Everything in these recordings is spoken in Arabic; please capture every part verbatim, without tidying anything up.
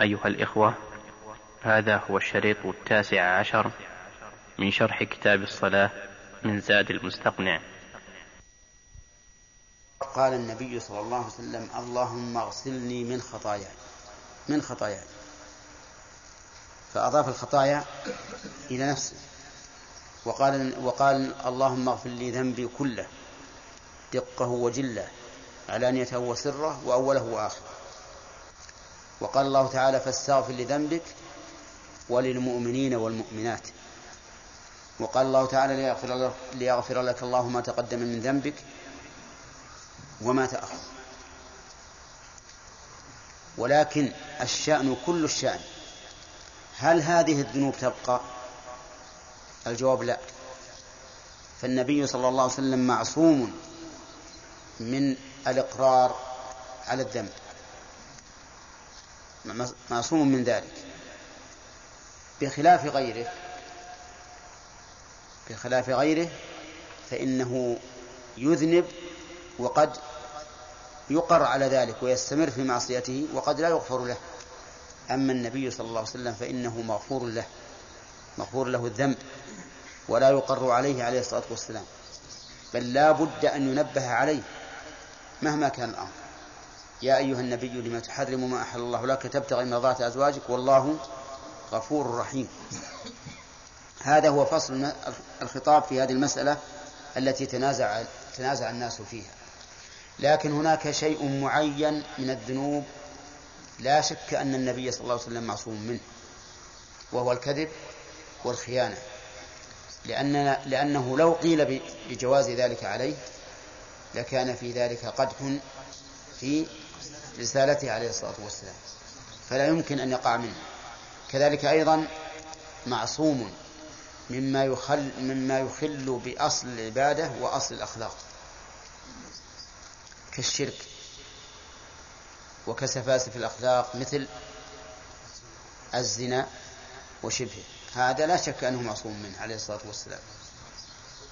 أيها الإخوة، هذا هو الشريط التاسع عشر من شرح كتاب الصلاة من زاد المستقنع. قال النبي صلى الله عليه وسلم: اللهم اغسلني من خطاياي من خطاياي فأضاف الخطايا إلى نفسه، وقال, وقال اللهم اغفر لي ذنبي كله، دقه وجله، علانيته وسره، وأوله وآخره. وقال الله تعالى: فاستغفر لذنبك وللمؤمنين والمؤمنات. وقال الله تعالى: ليغفر لك الله ما تقدم من ذنبك وما تأخر. ولكن الشأن كل الشأن، هل هذه الذنوب تبقى؟ الجواب لا. فالنبي صلى الله عليه وسلم معصوم من الإقرار على الذنب، معصوم من ذلك، بخلاف غيره بخلاف غيره فإنه يذنب وقد يقر على ذلك ويستمر في معصيته وقد لا يغفر له. أما النبي صلى الله عليه وسلم فإنه مغفور له مغفور له الذنب ولا يقر عليه عليه الصلاة والسلام، بل لا بد أن ينبه عليه مهما كان الأمر. يا أيها النبي لما تحرم ما أحل الله لك تبتغي مرضات أزواجك والله غفور رحيم. هذا هو فصل الخطاب في هذه المسألة التي تنازع, تنازع الناس فيها. لكن هناك شيء معين من الذنوب لا شك أن النبي صلى الله عليه وسلم معصوم منه، وهو الكذب والخيانة، لأننا لأنه لو قيل بجواز ذلك عليه لكان في ذلك قدح في رسالته عليه الصلاة والسلام، فلا يمكن أن يقع منه. كذلك أيضا معصوم مما يخل, مما يخل بأصل العبادة وأصل الأخلاق، كالشرك وكسفاسف الأخلاق مثل الزنا وشبهه، هذا لا شك أنه معصوم منه عليه الصلاة والسلام.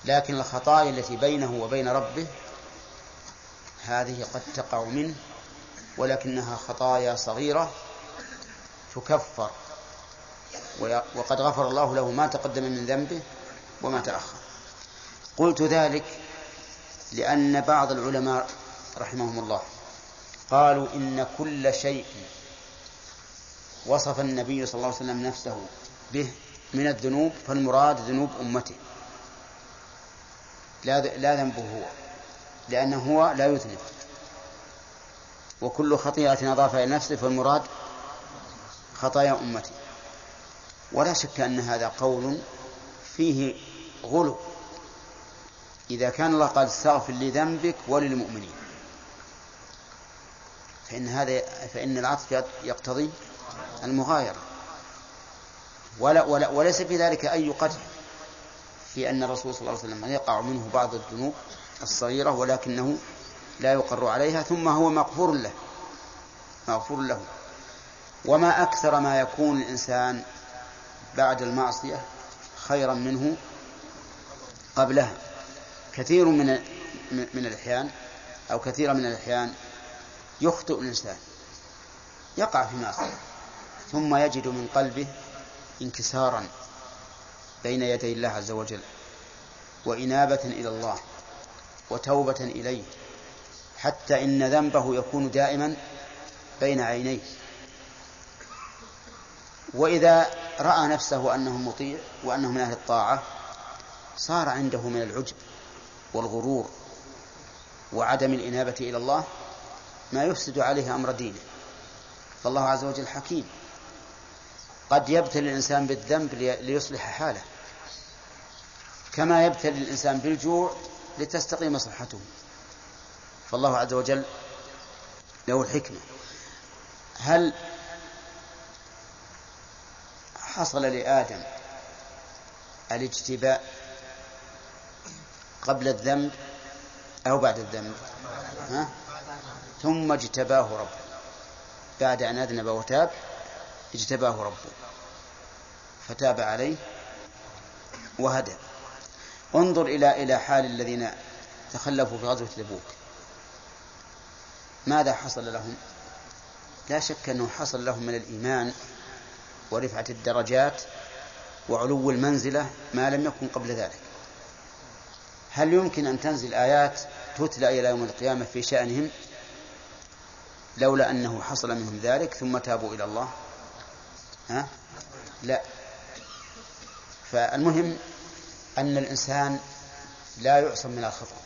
لكن الخطايا التي بينه وبين ربه هذه قد تقع منه، ولكنها خطايا صغيرة تكفر، وقد غفر الله له ما تقدم من ذنبه وما تأخر. قلت ذلك لأن بعض العلماء رحمهم الله قالوا إن كل شيء وصف النبي صلى الله عليه وسلم نفسه به من الذنوب فالمراد ذنوب أمته لا ذنبه هو، لأنه هو لا يذنب، وكل خطيئة أضافها إلى نفسه فالمراد خطايا أمته. ولا شك أن هذا قول فيه غلو، إذا كان الله قال استغفر لذنبك وللمؤمنين فإن, هذا فإن العطف يقتضي المغايرة، ولا ولا وليس في ذلك أي قدح في أن الرسول صلى الله عليه وسلم يقع منه بعض الذنوب الصغيرة ولكنه لا يقر عليها، ثم هو مغفور له مغفور له وما أكثر ما يكون الإنسان بعد المعصية خيرا منه قبلها. كثير من من الأحيان أو كثيرا من الأحيان يخطئ الإنسان، يقع في معصية ثم يجد من قلبه انكسارا بين يدي الله عز وجل، وإنابة إلى الله، وتوبة إليه، حتى إن ذنبه يكون دائما بين عينيه. وإذا رأى نفسه أنه مطيع وأنه من أهل الطاعة صار عنده من العجب والغرور وعدم الإنابة إلى الله ما يفسد عليه أمر دينه، فالله عز وجل حكيم، قد يبتلي الإنسان بالذنب ليصلح حاله، كما يبتلي الإنسان بالجوع لتستقيم صحته، فالله عز وجل له الحكمة. هل حصل لآدم الاجتباء قبل الذنب أو بعد الذنب؟ ها؟ ثم اجتباه ربه، بعد أن أذنب وتاب اجتباه ربه فتاب عليه وهدى. انظر إلى إلى حال الذين تخلفوا في غزوة تبوك، ماذا حصل لهم؟ لا شك أنه حصل لهم من الإيمان ورفعة الدرجات وعلو المنزلة ما لم يكن قبل ذلك. هل يمكن أن تنزل آيات تتلى إلى يوم القيامة في شأنهم لولا أنه حصل منهم ذلك ثم تابوا إلى الله؟ ها؟ لا. فالمهم أن الإنسان لا يعصم من الخطأ،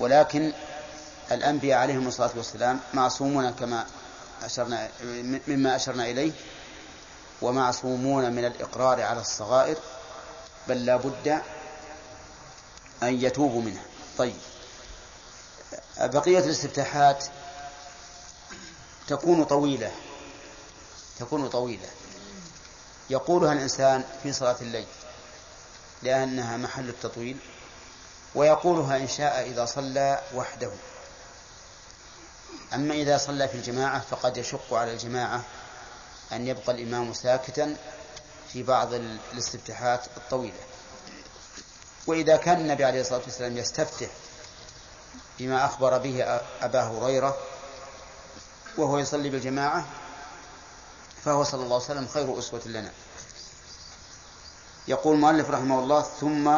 ولكن الأنبياء عليهم الصلاة والسلام معصومون كما أشرنا مما أشرنا إليه، ومعصومون من الإقرار على الصغائر، بل لا بد أن يتوبوا منها. طيب، بقية الاستفتاحات تكون طويلة تكون طويلة يقولها الإنسان في صلاة الليل لأنها محل التطويل، ويقولها إن شاء إذا صلى وحده. أما إذا صلى في الجماعة فقد يشق على الجماعة أن يبقى الإمام ساكتا في بعض الاستفتاحات الطويلة. وإذا كان النبي عليه الصلاة والسلام يستفتح بما أخبر به أبا هريرة وهو يصلي بالجماعة، فهو صلى الله عليه وسلم خير أسوة لنا. يقول المؤلف رحمه الله: ثم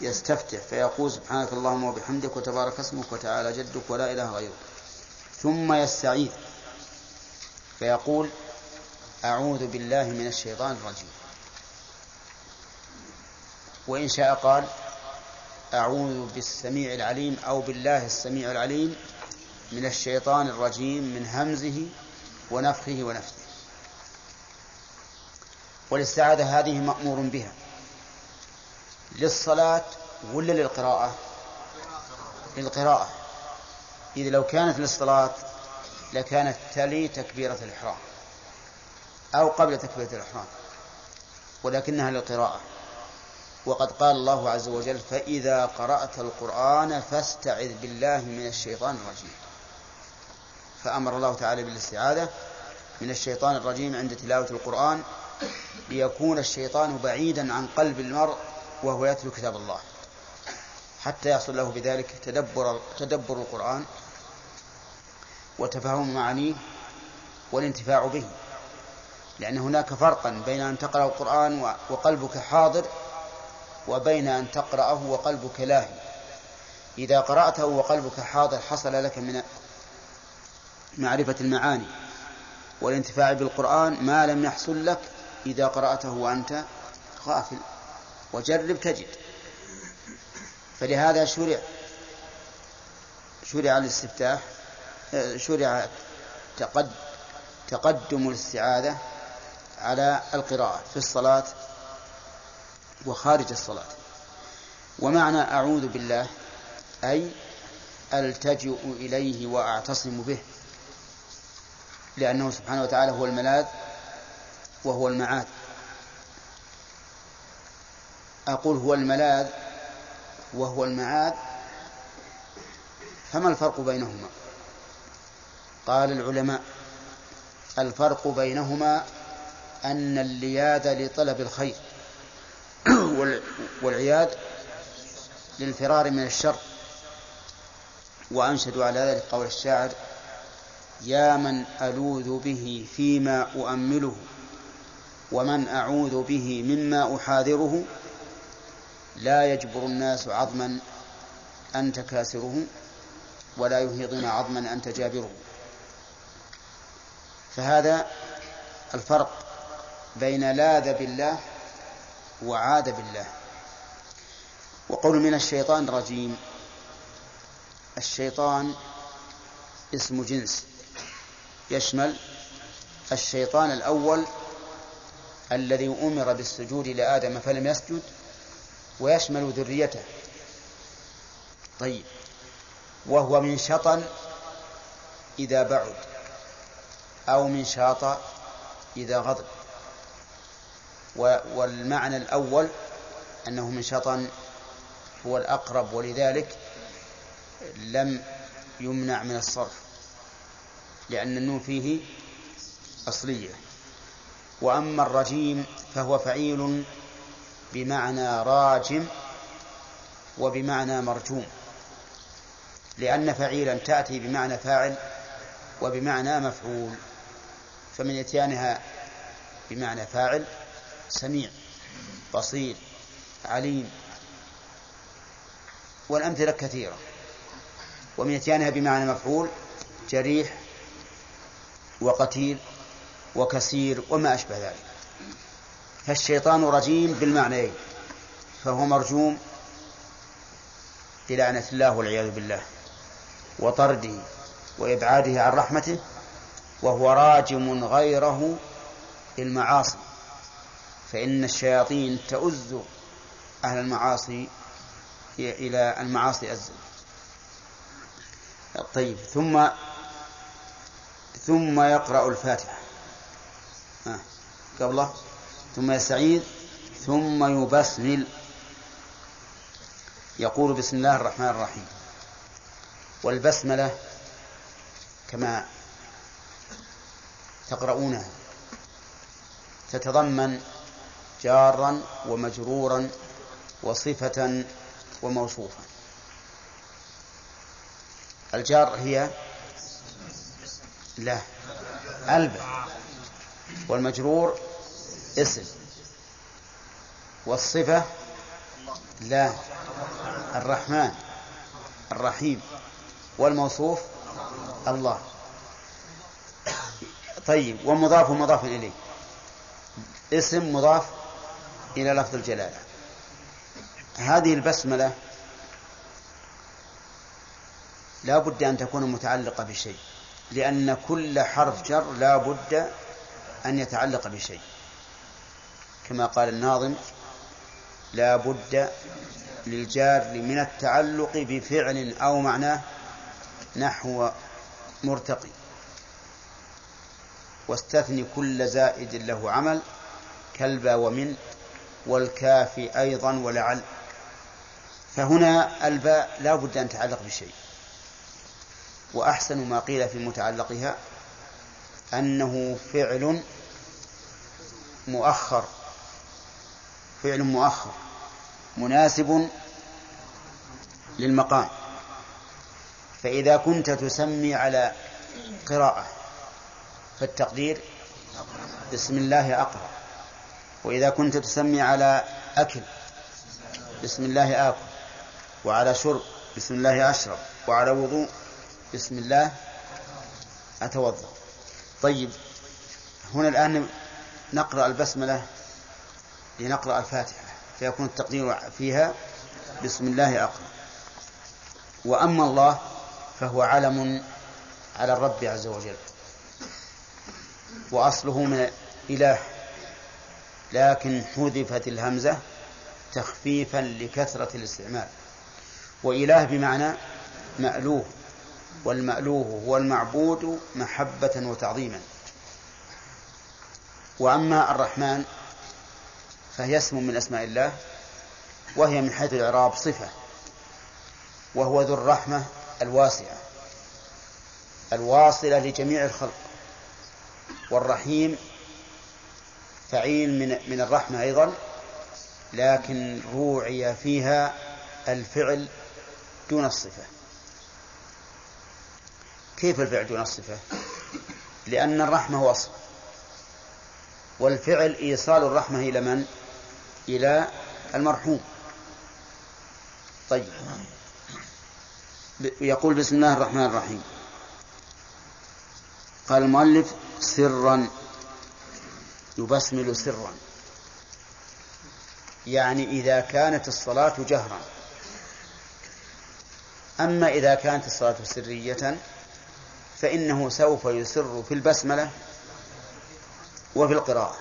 يستفتح فيقول: سبحانك اللهم وبحمدك وتبارك اسمك وتعالى جدك ولا إله غيرك. ثم يستعيذ فيقول: أعوذ بالله من الشيطان الرجيم. وإن شاء قال: أعوذ بالسميع العليم أو بالله السميع العليم من الشيطان الرجيم من همزه ونفخه ونفثه. والاستعاذة هذه مأمور بها للصلاة ولا للقراءة؟ للقراءة. إذ لو كانت للصلاة لكانت تلي تكبيرة الإحرام أو قبل تكبيرة الإحرام، ولكنها للقراءة. وقد قال الله عز وجل: فإذا قرأت القرآن فاستعذ بالله من الشيطان الرجيم. فأمر الله تعالى بالاستعاذة من الشيطان الرجيم عند تلاوة القرآن، ليكون الشيطان بعيدا عن قلب المرء وهو يتلو كتاب الله، حتى يحصل له بذلك تدبر, تدبر القرآن وتفهم معانيه والانتفاع به. لأن هناك فرقا بين أن تقرأ القرآن وقلبك حاضر، وبين أن تقرأه وقلبك لاهي. إذا قرأته وقلبك حاضر حصل لك من معرفة المعاني والانتفاع بالقرآن ما لم يحصل لك إذا قرأته وأنت غافل. وجرب تجد. فلهذا شرع شرع الاستفتاح شرع تقد تقدم الاستعاذة على القراءة في الصلاة وخارج الصلاة. ومعنى أعوذ بالله أي ألتجئ إليه وأعتصم به، لأنه سبحانه وتعالى هو الملاذ وهو المعاذ. أقول هو الملاذ وهو المعاذ، فما الفرق بينهما؟ قال العلماء: الفرق بينهما أن اللياذ لطلب الخير والعياذ للفرار من الشر. وأنشدوا على ذلك قول الشاعر: يا من ألوذ به فيما أؤمله، ومن أعوذ به مما أحاذره، لا يجبر الناس عظما أنت كاسره، ولا يهيضن عظما أنت جابره. فهذا الفرق بين لاذ بالله وعاد بالله. وقول من الشيطان الرجيم: الشيطان اسم جنس يشمل الشيطان الأول الذي أمر بالسجود لآدم فلم يسجد، ويشمل ذريته. طيب، وهو من شطن إذا بعد، أو من شاطئ إذا غضب. والمعنى الأول أنه من شطن هو الأقرب، ولذلك لم يمنع من الصرف لأن النون فيه أصلية. وأما الرجيم فهو فعيل بمعنى راجم وبمعنى مرجوم، لأن فعيلا تأتي بمعنى فاعل وبمعنى مفعول، فمن إتيانها بمعنى فاعل سميع بصير عليم، والأمثلة كثيرة. ومن إتيانها بمعنى مفعول جريح وقتيل وكثير وما أشبه ذلك. فالشيطان رجيم بالمعنيين، فهو مرجوم بلعنة الله والعياذ بالله وطرده وإبعاده عن رحمته، وهو راجم غيره بالمعاصي، فإن الشياطين تؤز أهل المعاصي إلى المعاصي أزل. طيب ثم ثم يقرأ الفاتحة آه. قبله ثم يستعيذ ثم يبسمل، يقول بسم الله الرحمن الرحيم. والبسملة كما تقرؤونها تتضمن جارا ومجرورا وصفة وموصوفا. الجار هي لا ألبة، والمجرور اسم، والصفة لا الرحمن الرحيم، والموصوف الله. طيب ومضاف مضاف إليه، اسم مضاف إلى لفظ الجلالة. هذه البسملة لا بد أن تكون متعلقة بشيء، لأن كل حرف جر لا بد أن يتعلق بشيء، كما قال الناظم لا بد للجار من التعلق بفعل أو معناه نحو مرتقي. واستثني كل زائد له عمل كالبا ومن والكافي أيضا ولعل. فهنا الباء لا بد أن تعلق بشيء، وأحسن ما قيل في متعلقها أنه فعل مؤخر، فعل مؤخر مناسب للمقام. فإذا كنت تسمي على قراءة فالتقدير بسم الله أقرأ، وإذا كنت تسمي على أكل بسم الله آكل، وعلى شرب بسم الله أشرب، وعلى وضوء بسم الله أتوضأ. طيب هنا الآن نقرأ البسملة لنقرأ الفاتحة، فيكون التقدير فيها بسم الله أقرأ. وأما الله فهو علم على الرب عز وجل، وأصله من إله، لكن حذفت الهمزة تخفيفا لكثرة الاستعمال. وإله بمعنى مألوه، والمألوه هو المعبود محبة وتعظيما. وأما الرحمن فهي اسم من أسماء الله، وهي من حيث الإعراب صفة، وهو ذو الرحمة الواسعة الواصلة لجميع الخلق. والرحيم فعيل من من الرحمة أيضا، لكن روعي فيها الفعل دون الصفة. كيف الفعل دون الصفة؟ لأن الرحمة وصف، والفعل إيصال الرحمة إلى من؟ إلى المرحوم. طيب يقول بسم الله الرحمن الرحيم. قال المؤلف سرا، يبسمل سرا، يعني إذا كانت الصلاة جهرا. أما إذا كانت الصلاة سرية فإنه سوف يسر في البسملة وفي القراءة.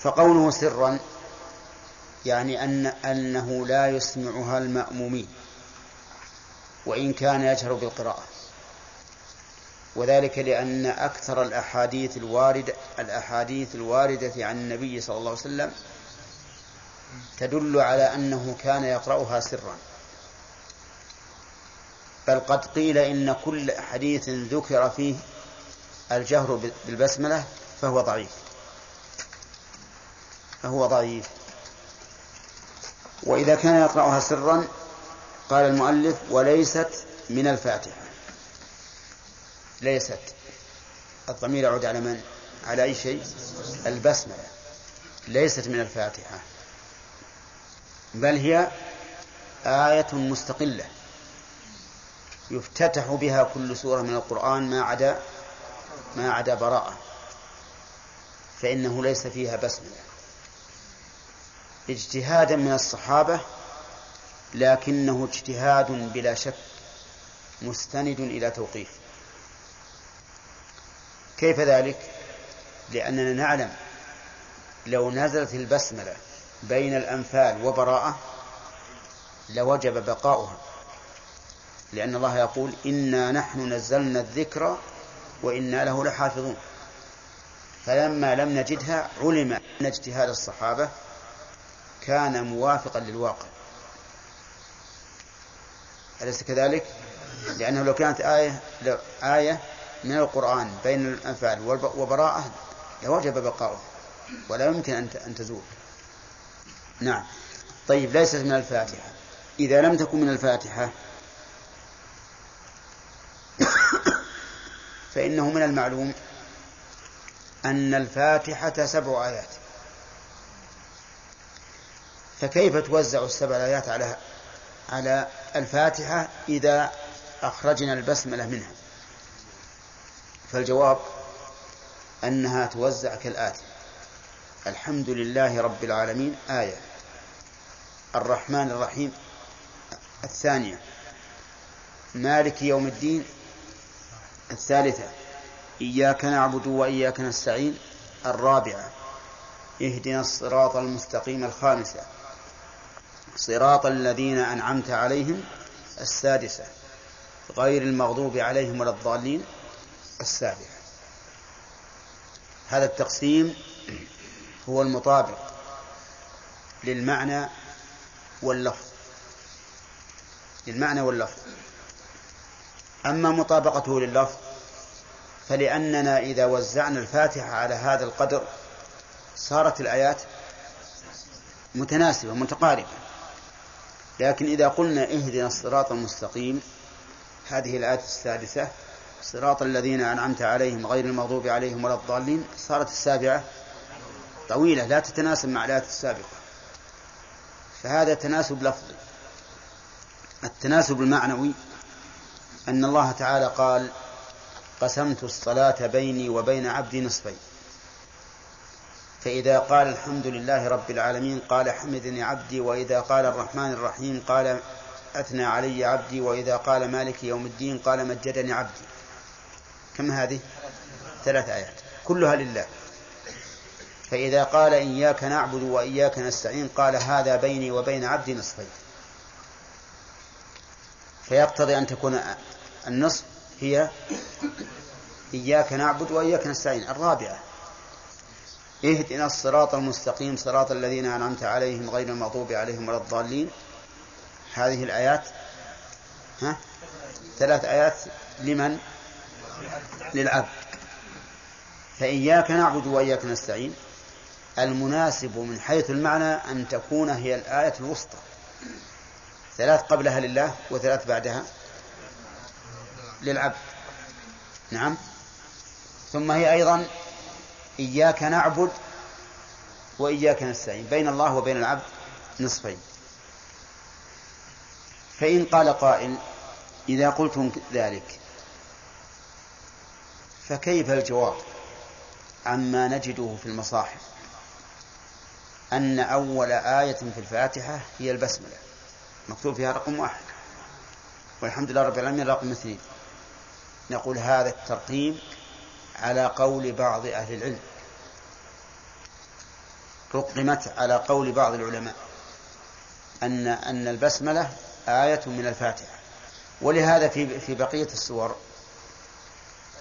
فقوله سرا يعني أن أنه لا يسمعها المأمومين وإن كان يجهر بالقراءة، وذلك لأن أكثر الأحاديث الواردة الأحاديث الواردة عن النبي صلى الله عليه وسلم تدل على أنه كان يقرأها سرا، بل قد قيل إن كل حديث ذكر فيه الجهر بالبسملة فهو ضعيف فهو ضعيف وإذا كان يقرأها سرا قال المؤلف وليست من الفاتحة. ليست، الضمير يعود على من؟ على أي شيء؟ البسملة. ليست من الفاتحة، بل هي آية مستقلة يفتتح بها كل سورة من القرآن ما عدا ما عدا براءة، فإنه ليس فيها بسملة اجتهادا من الصحابة، لكنه اجتهاد بلا شك مستند إلى توقيف. كيف ذلك؟ لأننا نعلم لو نزلت البسملة بين الأنفال وبراءة لوجب بقاؤها، لأن الله يقول إنا نحن نزلنا الذكر وإنا له لحافظون. فلما لم نجدها علم أن اجتهاد الصحابة كان موافقا للواقع، أليس كذلك؟ لأنه لو كانت آية, لو آية من القرآن بين الأنفال وبراءة لوجب بقاؤها ولا يمكن أن تزول. نعم. طيب، ليست من الفاتحة. إذا لم تكن من الفاتحة فإنه من المعلوم أن الفاتحة سبع آيات، فكيف توزع السبع آيات على على الفاتحة إذا أخرجنا البسملة منها؟ فالجواب أنها توزع كالآتي: الحمد لله رب العالمين آية، الرحمن الرحيم الثانية، مالك يوم الدين الثالثة، إياك نعبد وإياك نستعين الرابعة، اهدنا الصراط المستقيم الخامسة، صراط الذين أنعمت عليهم السادسة، غير المغضوب عليهم ولا الضالين السابعة. هذا التقسيم هو المطابق للمعنى واللفظ للمعنى واللفظ أما مطابقته لللفظ فلأننا إذا وزعنا الفاتحة على هذا القدر صارت الآيات متناسبة متقاربة، لكن إذا قلنا اهدنا الصراط المستقيم، هذه الآية السادسة، صراط الذين أنعمت عليهم غير المغضوب عليهم ولا الضالين، صارت السابعة طويلة لا تتناسب مع الآيات السابقة، فهذا تناسب لفظي. التناسب المعنوي أن الله تعالى قال قسمت الصلاة بيني وبين عبدي نصفين، فإذا قال الحمد لله رب العالمين قال حمدني عبدي، وإذا قال الرحمن الرحيم قال أثنى علي عبدي، وإذا قال مالك يوم الدين قال مجدني عبدي. كم هذه؟ ثلاث آيات كلها لله. فإذا قال إياك نعبد وإياك نستعين قال هذا بيني وبين عبدي نصفين، فيقتضي أن تكون النصف هي إياك نعبد وإياك نستعين الرابعة، اهدنا الصراط المستقيم صراط الذين أنعمت عليهم غير المغضوب عليهم ولا الضالين. هذه الآيات ها؟ ثلاث آيات لمن؟ للعبد. فإياك نعبد وإياك نستعين المناسب من حيث المعنى أن تكون هي الآية الوسطى، ثلاث قبلها لله وثلاث بعدها للعبد. نعم. ثم هي أيضا إياك نعبد وإياك نستعين، بين الله وبين العبد نصفين. فإن قال قائل إذا قلتم ذلك فكيف الجواب عما نجده في المصاحف أن أول آية في الفاتحة هي البسملة مكتوب فيها رقم واحد والحمد لله رب العالمين رقم اثنين؟ نقول هذا الترقيم على قول بعض أهل العلم، رقمت على قول بعض العلماء أن أن البسملة آية من الفاتحة، ولهذا في في بقية السور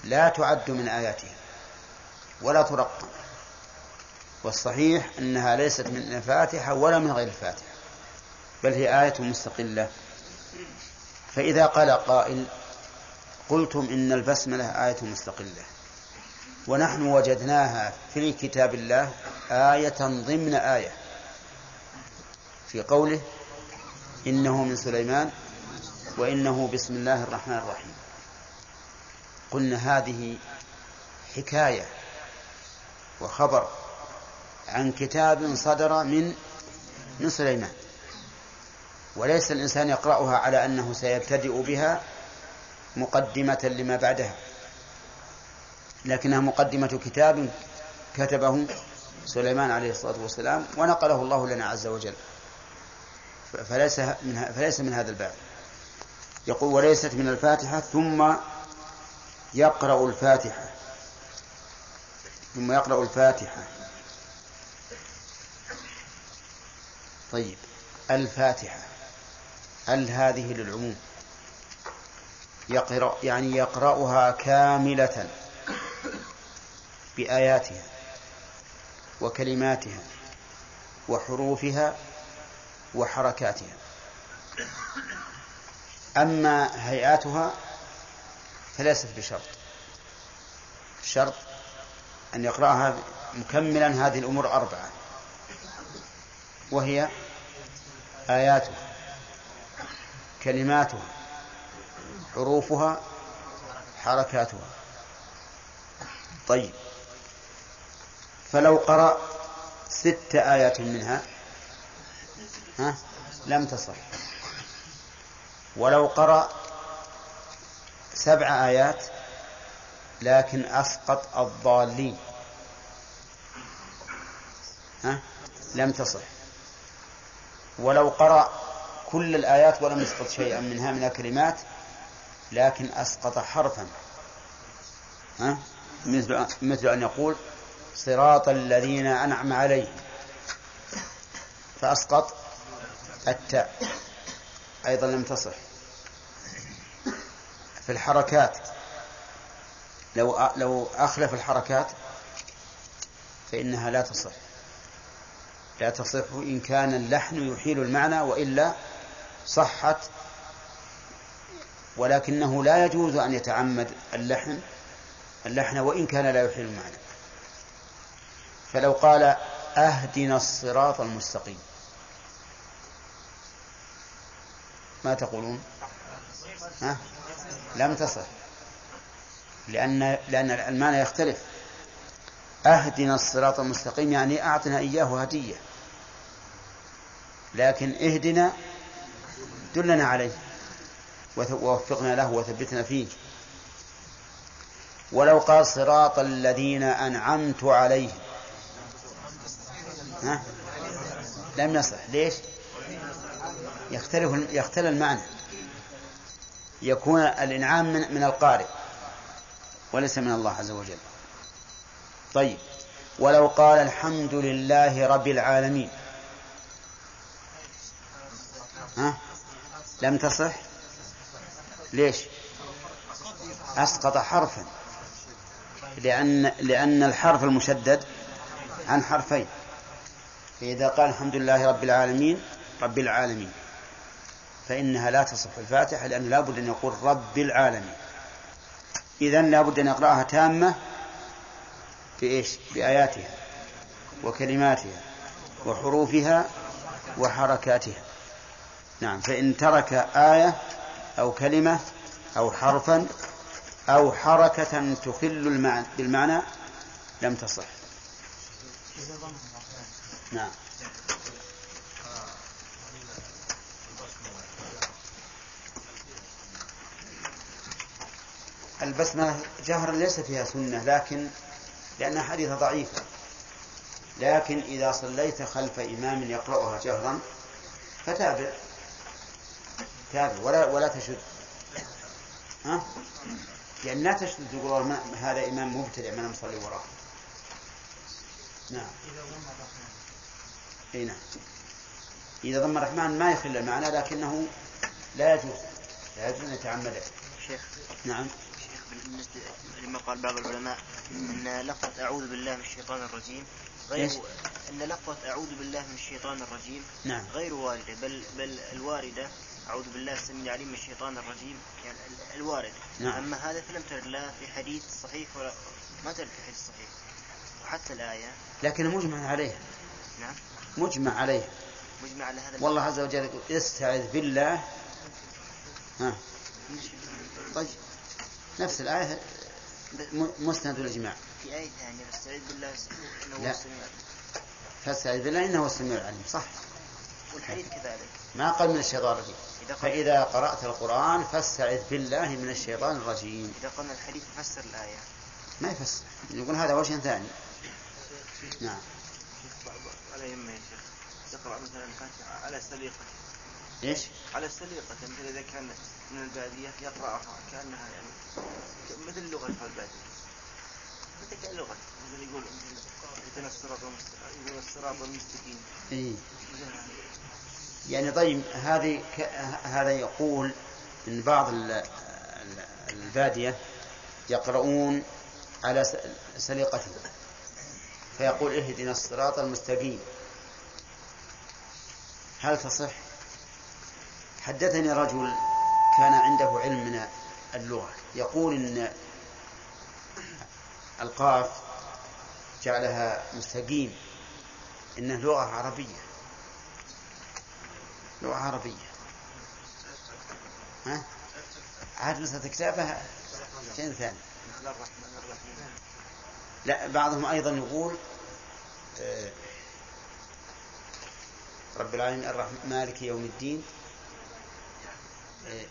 لا تعد من آياته ولا ترقم، والصحيح أنها ليست من الفاتحة ولا من غير الفاتحة، بل هي آية مستقلة. فإذا قال قائل قلتم إن البسملة آية مستقلة ونحن وجدناها في كتاب الله آية ضمن آية في قوله إنه من سليمان وإنه بسم الله الرحمن الرحيم. قلنا هذه حكاية وخبر عن كتاب صدر من سليمان، وليس الإنسان يقرأها على أنه سيبتدئ بها مقدمة لما بعدها، لكنها مقدمة كتاب كتبه سليمان عليه الصلاة والسلام ونقله الله لنا عز وجل، فليس من, فليس من هذا الباب. يقول وليست من الفاتحة، ثم يقرأ الفاتحة ثم يقرأ الفاتحة. طيب، الفاتحة ال هذه للعموم، يقرأ يعني يقرأها كاملة بآياتها وكلماتها وحروفها وحركاتها. أما هيئاتها فليست بشرط، الشرط أن يقرأها مكملا هذه الأمور أربعة، وهي آياتها كلماتها حروفها حركاتها. طيب، فلو قرأ ست آيات منها ها؟ لم تصح، ولو قرأ سبع آيات لكن أسقط الضالين ها؟ لم تصح، ولو قرأ كل الآيات ولم يسقط شيئا منها من الكلمات لكن أسقط حرفا ها؟ مثل أن يقول صراط الذين أنعم عليهم فأسقط التاء، أيضا لم تصح. في الحركات لو لو أخلف الحركات فإنها لا تصح، لا تصح إن كان اللحن يحيل المعنى، وإلا صحت، ولكنه لا يجوز أن يتعمد اللحن اللحن وإن كان لا يحيل المعنى. فلو قال أهدنا الصراط المستقيم ما تقولون؟ ها؟ لم تصح، لأن لأن المعنى يختلف. أهدنا الصراط المستقيم يعني أعطنا إياه هدية، لكن اهدنا دلنا عليه ووفقنا له وثبتنا فيه. ولو قال صراط الذين أنعمت عليهم ها؟ لم يصح. ليش؟ يختلف يختل المعنى، يكون الإنعام من, من القارئ وليس من الله عز وجل. طيب، ولو قال الحمد لله رب العالمين ها؟ لم تصح. ليش؟ أسقط حرفا، لأن, لأن الحرف المشدد عن حرفين، فإذا قال الحمد لله رب العالمين رب العالمين فإنها لا تصح الفاتحة، لأنه لا بد أن يقول رب العالمين. إذن لا بد أن يقرأها تامة بإيش؟ بآياتها وكلماتها وحروفها وحركاتها. نعم، فإن ترك آية أو كلمة أو حرفا أو حركة تخل بالمعنى لم تصح. نعم، البسمة جهرا ليس فيها سنة، لكن لأنها حديث ضعيفة، لكن إذا صليت خلف إمام يقرأها جهرا فتابع تابع ولا ولا تشد ها، لأن لا تشد تقول هذا إمام مبتدع ما نصلي وراه. نعم، هنا إذا ضم الرحمن ما يخل المعنى، لكنه لا يجوز لا يجوز أن يتعمده. شيخ، نعم شيخ، بالنسبة لما قال بعض العلماء أن لفظة أعوذ بالله من الشيطان الرجيم غير أن لفظة أعوذ بالله من الشيطان الرجيم نعم. غير واردة، بل بل الواردة أعوذ بالله السميع العليم من الشيطان الرجيم، يعني الوارد نعم. أما هذا فلم ترد لا في حديث صحيح ولا ما ترد في حديث صحيح وحتى الآية، لكن مجمع عليها نعم مجمع عليه مجمع على هذا. والله عز وجل يقول استعذ بالله ها طيب نفس الآية مسند الإجماع في آية ثانية فاستعذ بالله إنه هو السميع فاستعذ بالله إنه هو السميع العليم صح والحديث كذلك ما قال من الشيطان الرجيم فإذا قرأت القرآن فاستعذ بالله من الشيطان الرجيم إذا قلنا الحديث يفسر الآية ما يفسر نقول هذا وجه ثاني نعم على يمه يا شيخ تقرأ مثلا الفاتحة على سليقة ايش؟ على السليقة مثل إذا كان من البادية يقرأها كأنها يعني مثل اللغة البادية مثل كاللغة مثل يقول مثل الصراط والمستقيم ايه يعني طيب هذه هذا يقول ان بعض البادية يقرؤون على سليقته فيقول اهدنا الصراط المستقيم هل تصح؟ حدثني رجل كان عنده علم من اللغة يقول إن القاف جعلها مستقيم إنه لغة عربية لغة عربية ها؟ عاد نسخة كتابها شيء ثاني لا بعضهم أيضا يقول رب العالمين الرحمن مالك يوم الدين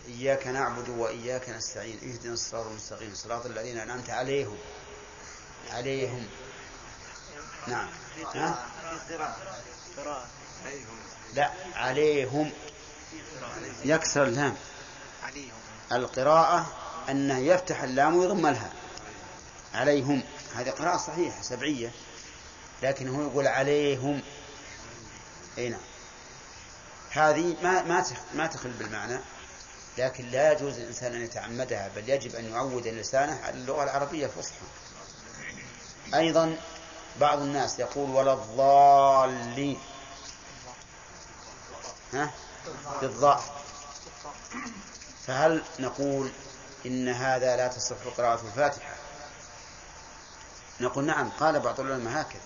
إياك نعبد وإياك نستعين اهدنا الصراط المستقيم صراط الذين أنعمت عليهم عليهم نعم ها؟ لا عليهم يكسر اللام القراءة أنه يفتح اللام ويضم لها عليهم هذه قراءة صحيحة سبعية لكن هو يقول عليهم أي نعم هذه ما ما تخل بالمعنى لكن لا يجوز الإنسان أن يتعمدها بل يجب أن يعود لسانه على اللغة العربية الفصحى أيضا بعض الناس يقول ولا الضالين ها بالضاء فهل نقول إن هذا لا تصح قراءة الفاتحة نقول نعم قال بعض العلماء هكذا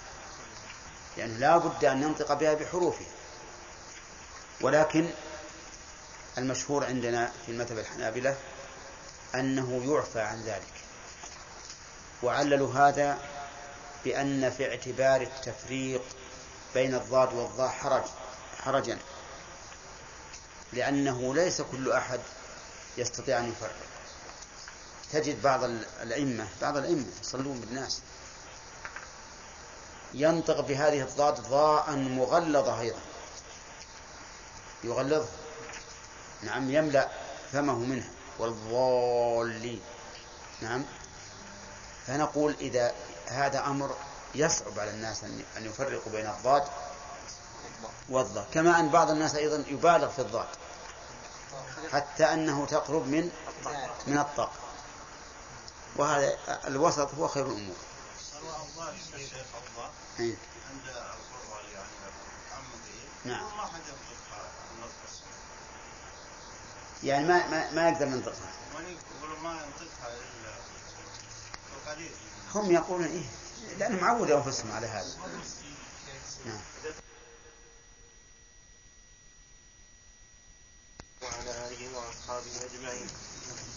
لأنه يعني لا بد أن ننطق بها بحروفها ولكن المشهور عندنا في المذهب الحنابلة أنه يعفى عن ذلك وعللوا هذا بأن في اعتبار التفريق بين الضاد والضاء حرج حرجا لأنه ليس كل أحد يستطيع أن يفرق تجد بعض الأئمة بعض الأئمة يصلون بالناس ينطق بهذه الضاد ضاء مغلظة أيضا يغلظ نعم يملأ فمه منها والضالين نعم فنقول إذا هذا أمر يصعب على الناس أن يفرقوا بين الضاد والضاء كما أن بعض الناس أيضا يبالغ في الضاد حتى أنه تقرب من من الطاق وهذا الوسط هو خير الأمور عند نعم يعني ما ما ما يقدر ينطقها هم يقولون ايه لأنهم معودوا انفسهم على هذا نعم وعلى آله وأصحابه أجمعين.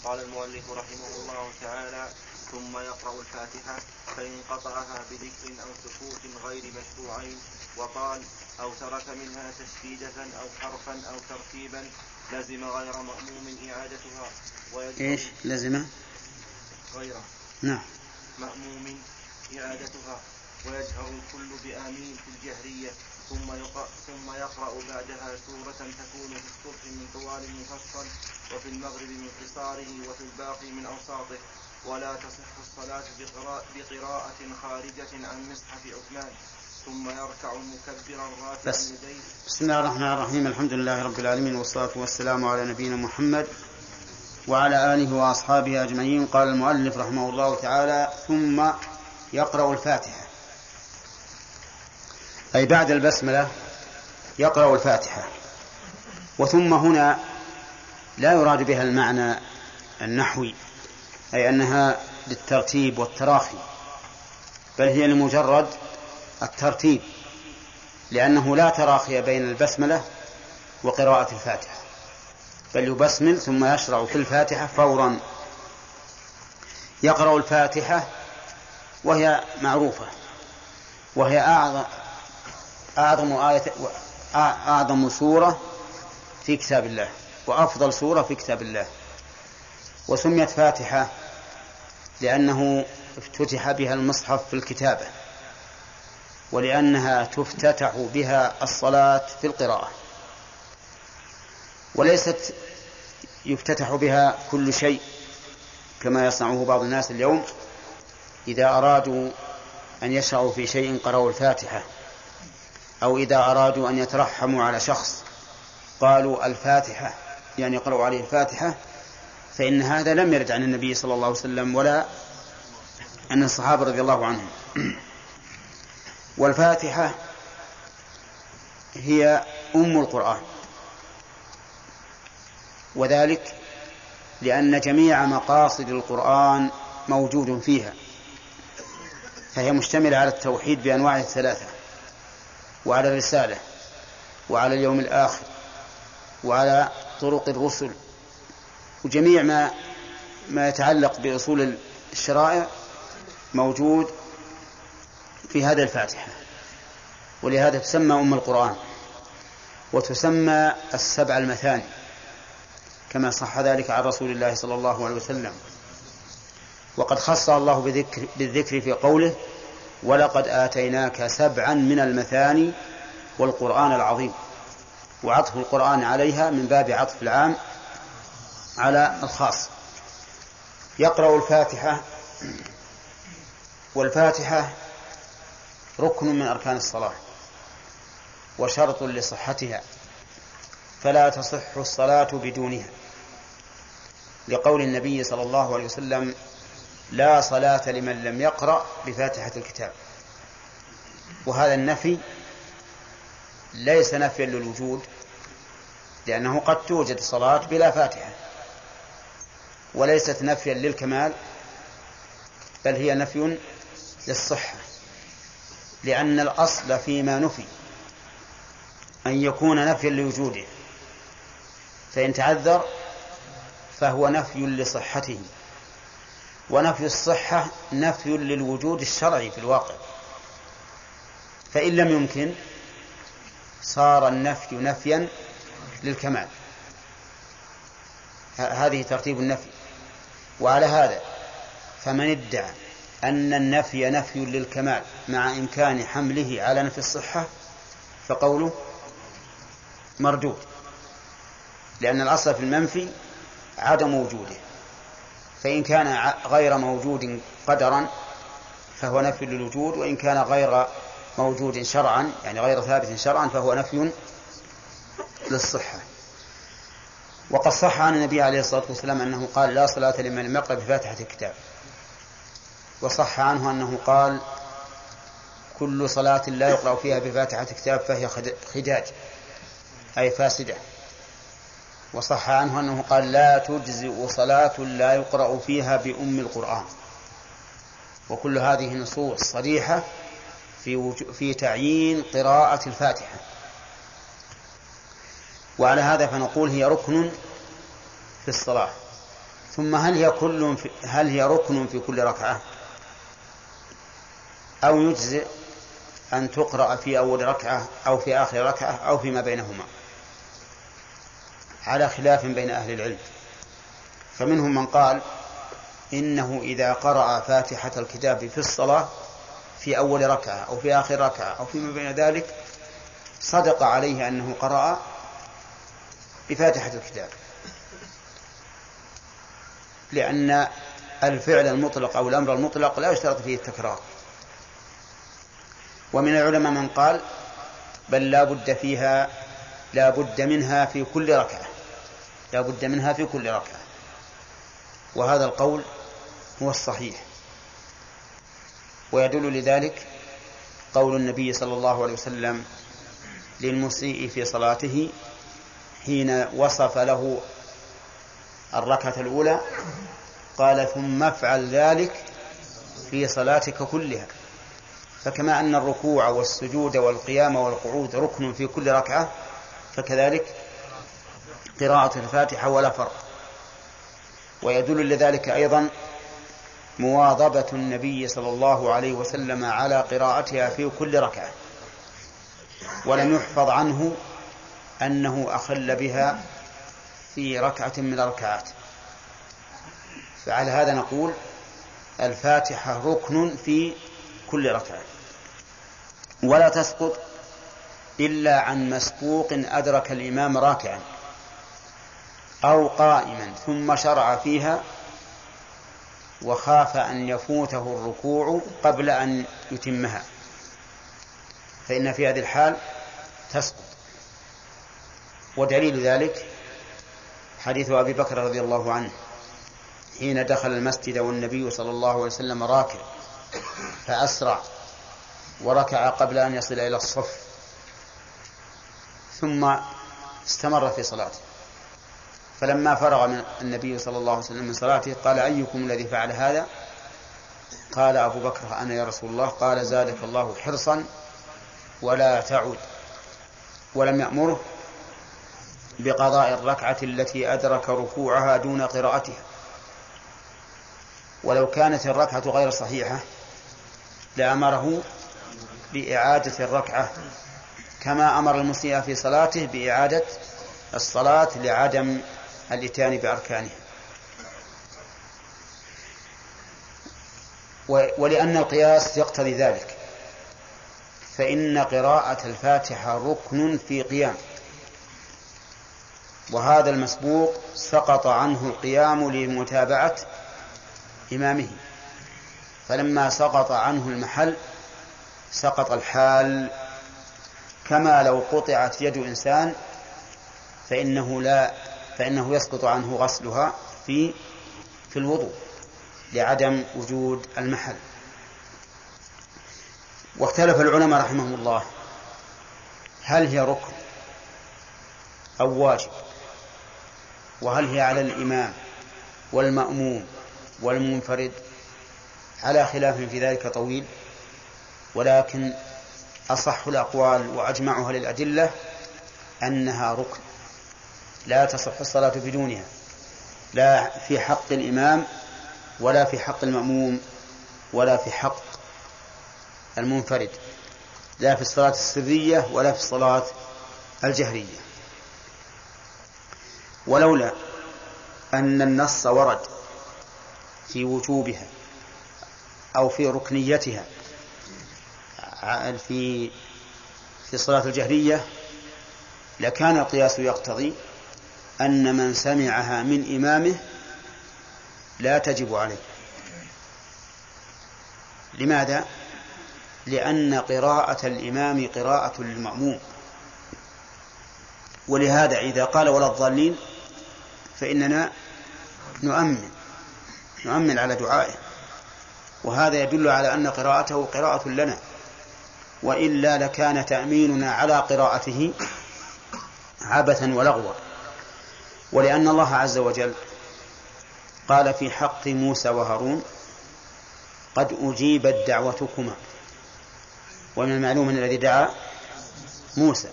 قال المؤلف رحمه الله تعالى ثم يقرأ الفاتحة فإن قطعها بذكر أو سكوت غير مشروعين وقال أو ترك منها تشديدة أو حرفا أو ترتيبا لازم غير مأموم إعادتها إيش لازم غير نعم مأموم إعادتها ويجهر الكل بآمين في الجهرية ثم يقرأ, ثم يقرأ بعدها سورة تكون في الصبح من طوال مفصل وفي المغرب من قصاره وفي الباقي من أوساطه ولا تصح الصلاة بقراءة, بقراءة خارجة عن مصحف عثمان ثم يركع مكبرا رافعا يديه. بسم الله الرحمن الرحيم الحمد لله رب العالمين والصلاة والسلام على نبينا محمد وعلى آله وأصحابه أجمعين. قال المؤلف رحمه الله تعالى ثم يقرأ الفاتحة أي بعد البسملة يقرأ الفاتحة وثم هنا لا يراد بها المعنى النحوي أي أنها للترتيب والتراخي بل هي لمجرد الترتيب لأنه لا تراخي بين البسملة وقراءة الفاتحة فليبسمل ثم يشرع في الفاتحة فورا. يقرأ الفاتحة وهي معروفة، وهي أعظم أعظم آية أعظم سورة في كتاب الله وأفضل سورة في كتاب الله. وسميت فاتحة لأنه افتتح بها المصحف في الكتابة، ولأنها تفتتح بها الصلاة في القراءة، وليست يفتتح بها كل شيء كما يصنعه بعض الناس اليوم، إذا أرادوا أن يشرعوا في شيء قرأوا الفاتحة، أو إذا أرادوا أن يترحموا على شخص قالوا الفاتحة، يعني قرأوا عليه الفاتحة. فإن هذا لم يرد عن النبي صلى الله عليه وسلم ولا عن الصحابة رضي الله عنهم. والفاتحة هي أم القرآن، وذلك لأن جميع مقاصد القرآن موجود فيها، فهي مشتملة على التوحيد بأنواعه الثلاثة، وعلى الرسالة، وعلى اليوم الآخر، وعلى طرق الرسل، وجميع ما ما يتعلق بأصول الشرائع موجود في هذا الفاتحة، ولهذا تسمى أم القرآن، وتسمى السبع المثاني كما صح ذلك عن رسول الله صلى الله عليه وسلم. وقد خصها الله بذكر بالذكر في قوله ولقد آتيناك سبعا من المثاني والقرآن العظيم، وعطف القرآن عليها من باب عطف العام على الخاص. يقرأ الفاتحة، والفاتحة ركن من أركان الصلاة وشرط لصحتها، فلا تصح الصلاة بدونها، لقول النبي صلى الله عليه وسلم لا صلاة لمن لم يقرأ بفاتحة الكتاب. وهذا النفي ليس نفيا للوجود، لأنه قد توجد صلاة بلا فاتحة، وليست نفيا للكمال، بل هي نفي للصحة، لأن الأصل فيما نفي أن يكون نفيا لوجوده، فإن تعذر فهو نفي لصحته. ونفي الصحة نفي للوجود الشرعي في الواقع، فإن لم يمكن صار النفي نفيا للكمال. هذه ترتيب النفي. وعلى هذا فمن ادعى أن النفي نفي للكمال مع إمكان حمله على نفي الصحة فقوله مردود، لأن الأصل في المنفي عدم وجوده، فإن كان غير موجود قدرا فهو نفي للوجود، وإن كان غير موجود شرعا يعني غير ثابت شرعا فهو نفي للصحة. وقد صح عن النبي عليه الصلاة والسلام أنه قال لا صلاة لمن لم يقرأ بفاتحة الكتاب، وصح عنه أنه قال كل صلاة لا يقرأ فيها بفاتحة الكتاب فهي خداج أي فاسدة. وصح عنه أنه قال لا تجزئ صلاة لا يقرأ فيها بأم القرآن. وكل هذه النصوص صريحة في, في تعيين قراءة الفاتحة. وعلى هذا فنقول هي ركن في الصلاة. ثم هل هي, كل في هل هي ركن في كل ركعة، أو يجزئ أن تقرأ في أول ركعة أو في آخر ركعة أو فيما بينهما، على خلاف بين أهل العلم. فمنهم من قال إنه إذا قرأ فاتحة الكتاب في الصلاة في أول ركعة أو في آخر ركعة أو فيما بين ذلك صدق عليه أنه قرأ بفاتحة الكتاب، لأن الفعل المطلق أو الأمر المطلق لا يشترط فيه التكرار. ومن العلماء من قال بل لا بد فيها لا بد منها في كل ركعة، لا بد منها في كل ركعة، وهذا القول هو الصحيح. ويدل لذلك قول النبي صلى الله عليه وسلم للمسيء في صلاته حين وصف له الركعة الأولى قال ثم افعل ذلك في صلاتك كلها. فكما أن الركوع والسجود والقيام والقعود ركن في كل ركعة، فكذلك قراءة الفاتحة ولا فرق. ويدل لذلك أيضا مواظبة النبي صلى الله عليه وسلم على قراءتها في كل ركعة، ولم يحفظ عنه أنه أخل بها في ركعة من الركعات. فعلى هذا نقول الفاتحة ركن في كل ركعة، ولا تسقط إلا عن مسبوق أدرك الإمام راكعا أو قائما ثم شرع فيها وخاف أن يفوته الركوع قبل أن يتمها، فإن في هذه الحال تسقط. ودليل ذلك حديث أبي بكر رضي الله عنه حين دخل المسجد والنبي صلى الله عليه وسلم راكع فأسرع وركع قبل أن يصل إلى الصف، ثم استمر في صلاته، فلما فرغ من النبي صلى الله عليه وسلم من صلاته قال: أيكم الذي فعل هذا؟ قال أبو بكر: أنا يا رسول الله. قال: زادك الله حرصا ولا تعود. ولم يأمره بقضاء الركعة التي أدرك ركوعها دون قراءتها، ولو كانت الركعة غير صحيحة لأمره بإعادة الركعة كما أمر المسيء في صلاته بإعادة الصلاة لعدم الإتيان بأركانها. ولأن القياس يقتضي ذلك فإن قراءة الفاتحة ركن في قيام، وهذا المسبوق سقط عنه القيام لمتابعة إمامه، فلما سقط عنه المحل سقط الحال، كما لو قطعت يد إنسان فإنه, لا فإنه يسقط عنه غسلها في, في الوضوء لعدم وجود المحل. واختلف العلماء رحمهم الله هل هي ركن أو واجب، وهل هي على الإمام والمأموم والمنفرد، على خلاف في ذلك طويل، ولكن أصح الأقوال وأجمعها للأدلة أنها ركن لا تصح الصلاة بدونها، لا في حق الإمام ولا في حق المأموم ولا في حق المنفرد، لا في الصلاة السرية ولا في الصلاة الجهرية. ولولا أن النص ورد في وجوبها أو في ركنيتها في في الصلاة الجهرية لكان القياس يقتضي أن من سمعها من إمامه لا تجب عليه. لماذا؟ لأن قراءة الإمام قراءة للمأموم، ولهذا إذا قال ولا الضالين فإننا نؤمن نؤمن على دعائه، وهذا يدل على أن قراءته قراءة لنا، وإلا لكان تأميننا على قراءته عبثا ولغوا. ولأن الله عز وجل قال في حق موسى وهارون: قد أجيبت دعوتكما. ومن المعلوم أن الذي دعا موسى،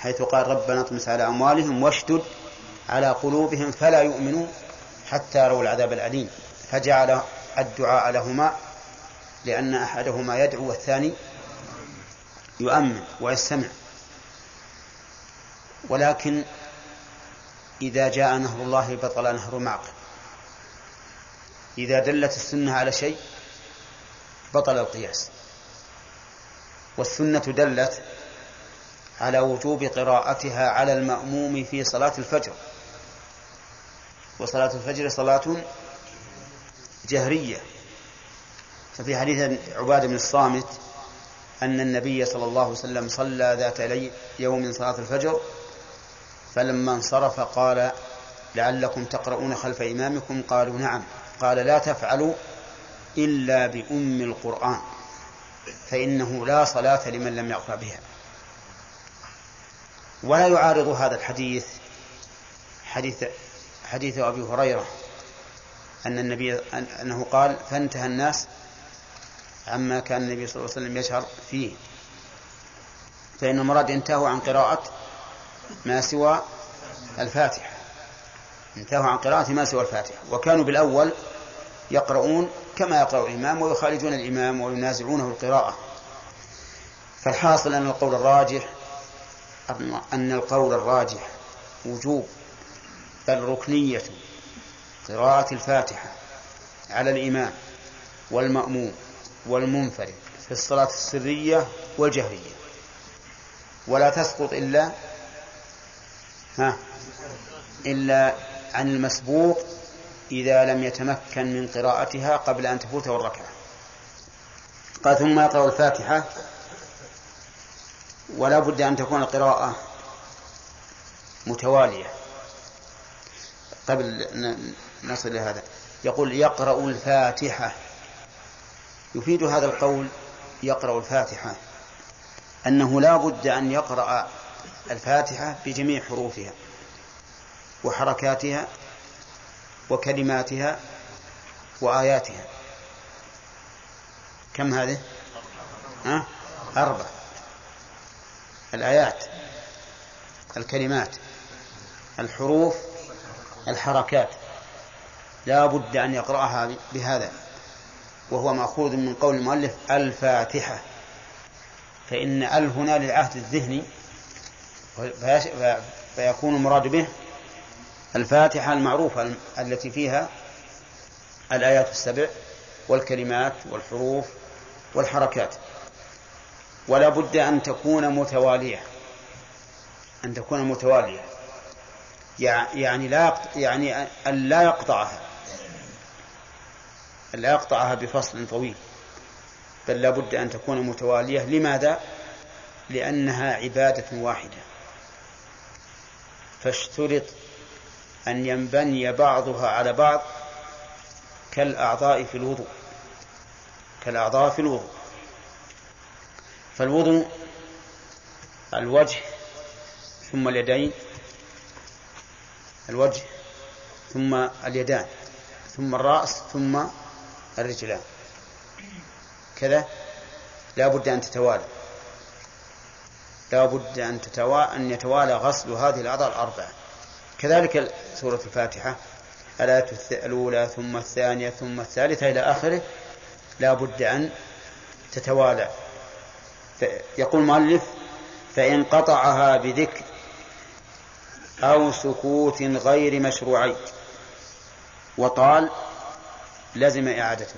حيث قال: ربنا اطمس على أموالهم واشدد على قلوبهم فلا يؤمنوا حتى يروا العذاب الأليم، فجعل الدعاء لهما لأن أحدهما يدعو والثاني يؤمن ويستمع. ولكن إذا جاء نهر الله بطل نهر معقل، إذا دلت السنة على شيء بطل القياس، والسنة دلت على وجوب قراءتها على المأموم في صلاة الفجر، وصلاة الفجر صلاة جهرية، ففي حديث عبادة بن الصامت أن النبي صلى الله عليه وسلم صلى ذات يوم صلاة الفجر فلما انصرف قال: لعلكم تقرؤون خلف إمامكم؟ قالوا: نعم. قال: لا تفعلوا إلا بأم القرآن، فإنه لا صلاة لمن لم يقرأ بها. ولا يعارض هذا الحديث حديث حديث أبي هريرة أن النبي أنه قال: فانتهى الناس عما كان النبي صلى الله عليه وسلم يشهر فيه، فإن المراد انتهوا عن قراءة ما سوى الفاتحة. انتهوا عن قراءة ما سوى الفاتحة. وكانوا بالأول يقرؤون كما يقرأ الإمام ويخالجون الإمام وينازعونه القراءة. فالحاصل أن القول الراجح أن القول الراجح وجوب بل ركنية قراءة الفاتحة على الإمام والمأموم والمنفرد في الصلاة السرية والجهرية، ولا تسقط إلا ها إلا عن المسبوق إذا لم يتمكن من قراءتها قبل أن تفوته الركعة. قال ثم يقرأ الفاتحة، ولا بد أن تكون القراءة متوالية. قبل نصل لهذا يقول يقرأ الفاتحة، يفيد هذا القول يقرأ الفاتحة أنه لا بد أن يقرأ الفاتحة بجميع حروفها وحركاتها وكلماتها وآياتها. كم هذه؟ أه؟ أربع: الآيات، الكلمات، الحروف، الحركات، لا بد أن يقرأها بهذا، وهو مأخوذ من قول المؤلف الفاتحة، فإن ال هنا للعهد الذهني فيكون المراد به الفاتحة المعروفة التي فيها الآيات السبع والكلمات والحروف والحركات. ولا بد أن تكون متوالية، أن تكون متوالية يعني لا يعني أن لا يقطعها أن لا يقطعها بفصل طويل، بل لا بد أن تكون متوالية. لماذا؟ لأنها عبادة واحدة، فاشترط أن ينبني بعضها على بعض كالأعضاء في الوضوء كالأعضاء في الوضوء فالوضوء الوجه ثم اليدين، الوجه ثم اليدان ثم الرأس ثم الرجلان، كذا لا بد أن تتوالى، لا بد أن تتوا أن يتوالى غسل هذه الأعضاء الأربعة. كذلك سورة الفاتحة الآية الأولى ثم الثانية ثم الثالثة إلى آخره لا بد أن تتوالى. يقول المؤلف فإن قطعها بذكر أو سكوت غير مشروعي وطال لزم إعادته.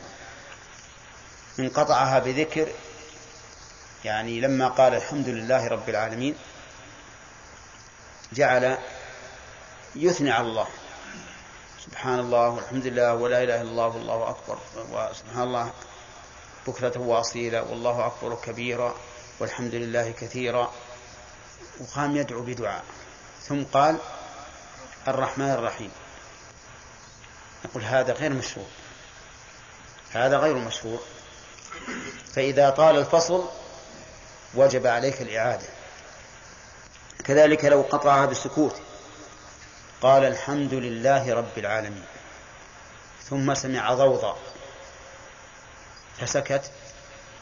إن قطعها بذكر يعني لما قال الحمد لله رب العالمين جعل يثني على الله، سبحان الله والحمد لله ولا إله إلا الله والله أكبر وسبحان الله بكرة واصيلة والله أكبر كبيرا والحمد لله كثيرا، وقام يدعو بدعاء ثم قال الرحمن الرحيم. نقول هذا غير مشروع، هذا غير مشروع. فإذا طال الفصل وجب عليك الإعادة. كذلك لو قطعها بالسكوت قال الحمد لله رب العالمين ثم سمع ضوضاء فسكت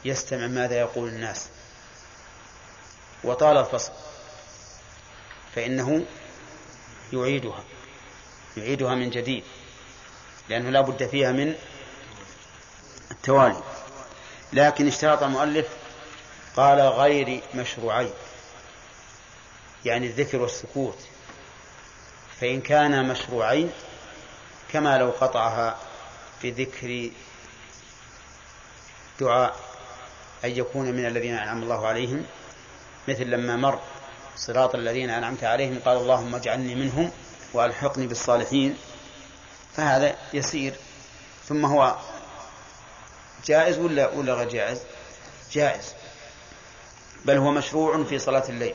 يستمع ماذا يقول الناس وطال الفصل فإنه يعيدها يعيدها من جديد، لأنه لا بد فيها من التوالي. لكن اشترط المؤلف قال غير مشروعي يعني الذكر والسكوت، فإن كان مشروعين كما لو قطعها بذكر دعاء أن يكون من الذين أنعم الله عليهم، مثل لما مر صراط الذين أنعمت عليهم قال اللهم اجعلني منهم وألحقني بالصالحين، فهذا يسير. ثم هو جائز ولا ولا غير جائز؟ جائز، بل هو مشروع في صلاة الليل.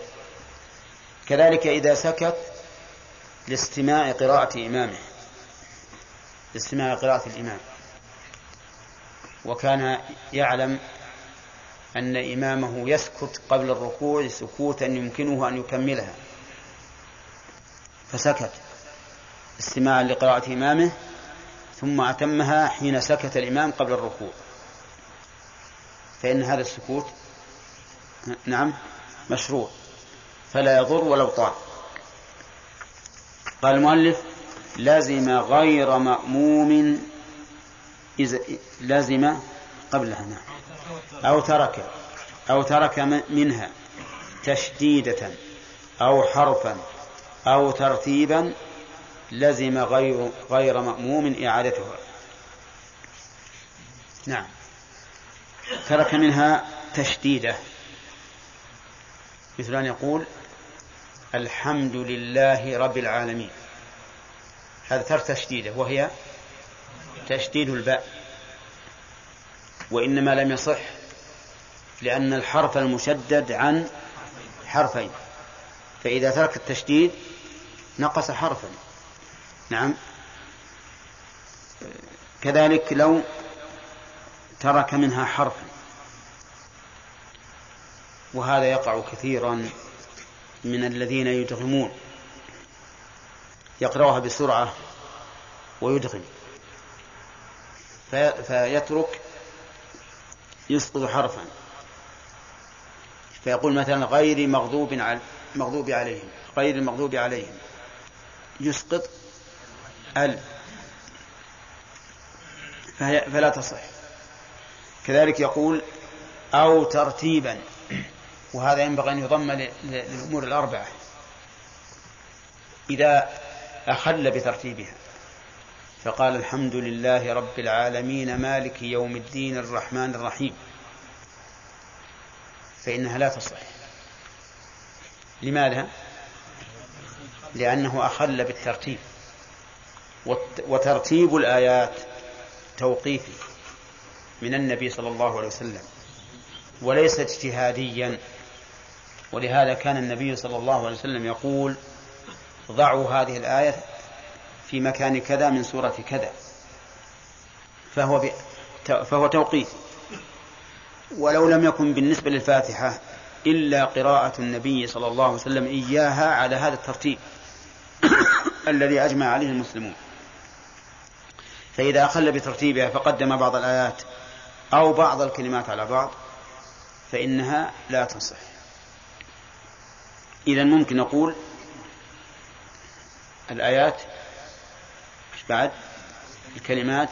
كذلك إذا سكت لاستماع قراءة إمامه، لاستماع قراءة الإمام، وكان يعلم أن إمامه يسكت قبل الركوع سكوتا يمكنه أن يكملها فسكت استماعا لقراءة إمامه ثم أتمها حين سكت الإمام قبل الركوع، فإن هذا السكوت نعم مشروع فلا يضر ولو طال. قال المؤلف لازم غير مأموم إذا لازم قبلها أو ترك أو ترك منها تشديدة أو حرفا أو ترتيبا لزم غير غير مأموم إعادتها. نعم. ترك منها تشديدة مثل أن يقول الحمد لله رب العالمين، هذا ترك تشديدة وهي تشديد الباء، وإنما لم يصح لأن الحرف المشدد عن حرفين، فإذا ترك التشديد نقص حرفا. نعم. كذلك لو ترك منها حرفا، وهذا يقع كثيرا من الذين يدغمون، يقرأها بسرعة ويدغم فيترك يسقط حرفا، فيقول مثلا غير مغضوب على مغضوب عليهم، غير المغضوب عليهم، يسقط ال فلا تصح. كذلك يقول أو ترتيبا، وهذا ينبغي أن يضم للأمور الأربعة إذا أخل بترتيبها، فقال الحمد لله رب العالمين مالك يوم الدين الرحمن الرحيم، فإنها لا تصح. لماذا؟ لأنه أخل بالترتيب، وترتيب الآيات توقيفي من النبي صلى الله عليه وسلم وليس اجتهاديا، ولهذا كان النبي صلى الله عليه وسلم يقول ضعوا هذه الآية في مكان كذا من سورة كذا، فهو, ب... فهو توقيف. ولو لم يكن بالنسبة للفاتحة إلا قراءة النبي صلى الله عليه وسلم إياها على هذا الترتيب الذي أجمع عليه المسلمون، فإذا أخل بترتيبها فقدم بعض الآيات أو بعض الكلمات على بعض فإنها لا تصح. إذن ممكن نقول الآيات بعد الكلمات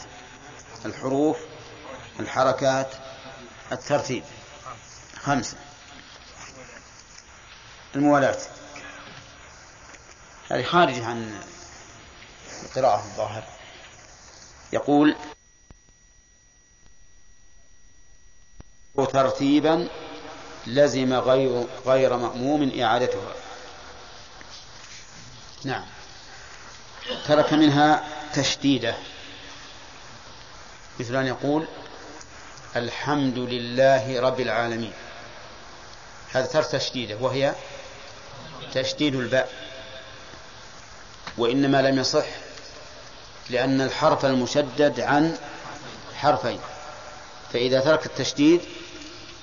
الحروف الحركات الترتيب خمسة. الموالاة هذه خارجة عن القراءة الظاهر. يقول ترتيبا لزم غير غير مأموم إعادتها. نعم. ترك منها تشديدة مثل أن يقول الحمد لله رب العالمين، هذا ترك تشديدة وهي تشديد الباء، وإنما لم يصح لأن الحرف المشدد عن حرفين، فإذا ترك التشديد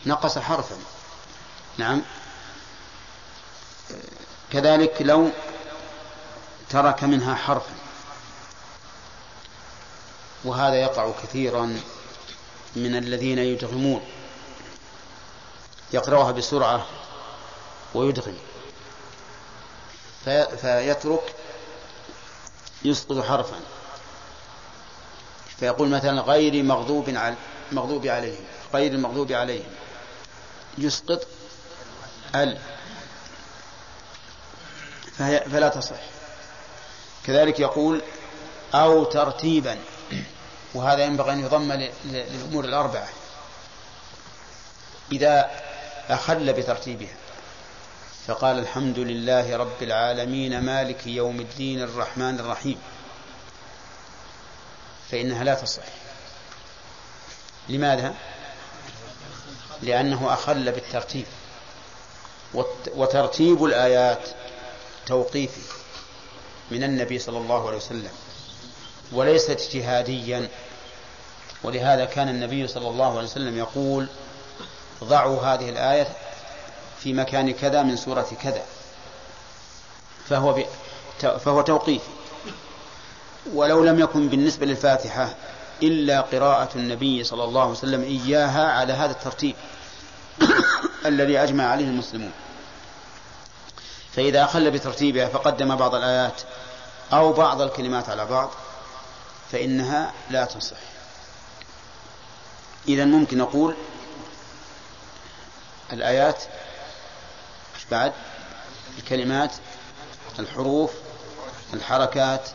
نقص حرفا. نعم. كذلك لو ترك منها حرفا، وهذا يقع كثيرا من الذين يدغمون، يقرأها بسرعة ويدغم فيترك يسقط حرفا، فيقول مثلا غير مغضوب على مغضوب عليهم، غير المغضوب عليهم، يسقط ال فلا تصح. كذلك يقول أو ترتيبا، وهذا ينبغي أن يضم للأمور الأربعة إذا أخل بترتيبها، فقال الحمد لله رب العالمين مالك يوم الدين الرحمن الرحيم، فإنها لا تصح. لماذا؟ لأنه أخل بالترتيب، وترتيب الآيات توقيفي من النبي صلى الله عليه وسلم وليس اجتهاديا، ولهذا كان النبي صلى الله عليه وسلم يقول ضعوا هذه الآية في مكان كذا من سورة كذا، فهو, ب... فهو توقيفي. ولو لم يكن بالنسبة للفاتحة إلا قراءة النبي صلى الله عليه وسلم إياها على هذا الترتيب الذي أجمع عليه المسلمون، فإذا أخل بترتيبها فقدم بعض الآيات أو بعض الكلمات على بعض فإنها لا تصح. إذن ممكن نقول الآيات بعد الكلمات، الحروف، الحركات،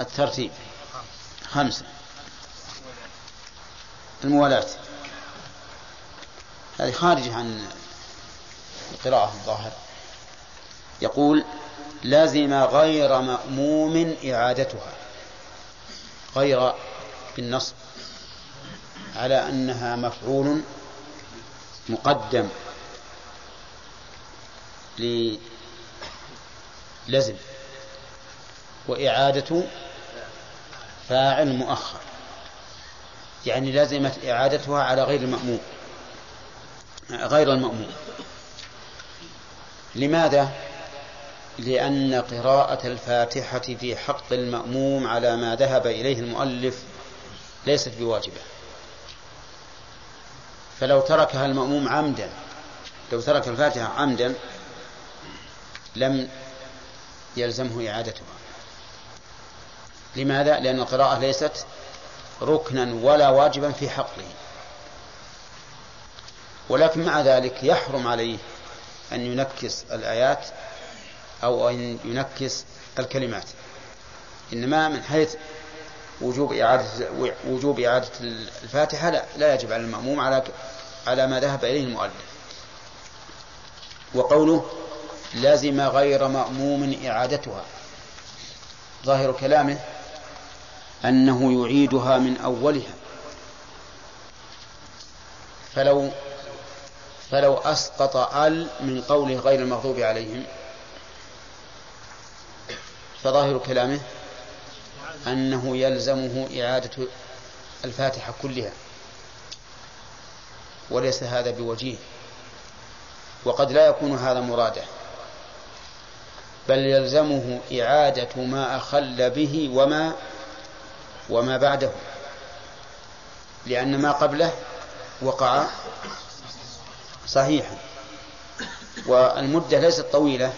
الترتيب، خمسة. الموالاة هذه خارجة عن القراءة الظاهر. يقول لازم غير مأموم إعادتها، غير بالنصب على أنها مفعول مقدم للزم، وإعادة فاعل مؤخر، يعني لازمت إعادتها على غير المأموم غير المأموم. لماذا؟ لأن قراءة الفاتحة في حق المأموم على ما ذهب إليه المؤلف ليست بواجبة، فلو تركها المأموم عمدا، لو ترك الفاتحة عمدا لم يلزمه إعادتها. لماذا؟ لأن القراءة ليست ركنا ولا واجبا في حقه، ولكن مع ذلك يحرم عليه أن ينكس الآيات أو أن ينكس الكلمات، إنما من حيث وجوب إعادة, وجوب إعادة الفاتحة لا, لا يجب على المأموم على, على ما ذهب إليه المؤلف. وقوله لازم غير مأموم إعادتها، ظاهر كلامه أنه يعيدها من أولها، فلو فلو أسقط أل من قوله غير المغضوب عليهم فظاهر كلامه أنه يلزمه إعادة الفاتحة كلها، وليس هذا بوجيه، وقد لا يكون هذا مراده، بل يلزمه إعادة ما أخل به وما وما بعده، لأن ما قبله وقع صحيحا، والمدة ليست طويلة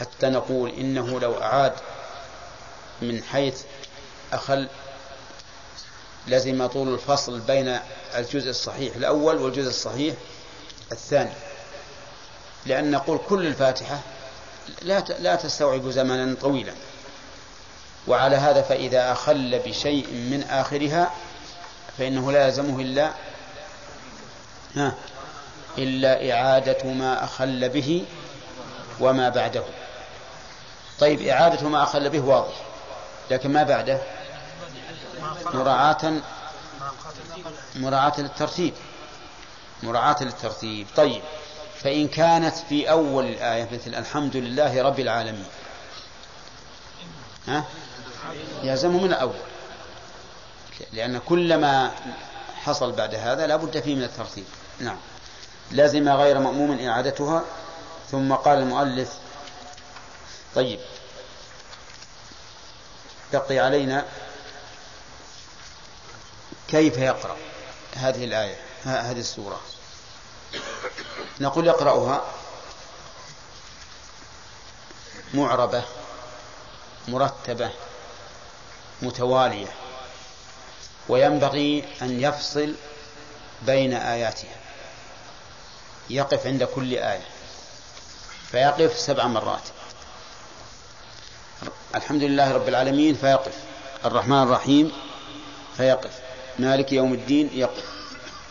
حتى نقول إنه لو أعاد من حيث أخل لازم طول الفصل بين الجزء الصحيح الأول والجزء الصحيح الثاني، لأن نقول كل الفاتحة لا تستوعب زمنا طويلا. وعلى هذا فإذا أخل بشيء من آخرها فإنه لا يلزمه إلا ها إلا إعادة ما أخل به وما بعده. طيب إعادة ما أخل به واضح، لكن ما بعده مراعاة مراعاة للترتيب مراعاة للترتيب طيب، فإن كانت في أول الآية مثل الحمد لله رب العالمين ها يلزمه من الأول، لأن كل ما حصل بعد هذا لا بد فيه من الترتيب. نعم، لازم غير مأموم إعادتها. ثم قال المؤلف طيب بقي علينا كيف يقرأ هذه الآية هذه السورة. نقول يقرأها معربة مرتبة متوالية، وينبغي أن يفصل بين آياتها، يقف عند كل آية فيقف سبع مرات. الحمد لله رب العالمين فيقف، الرحمن الرحيم فيقف، مالك يوم الدين يقف،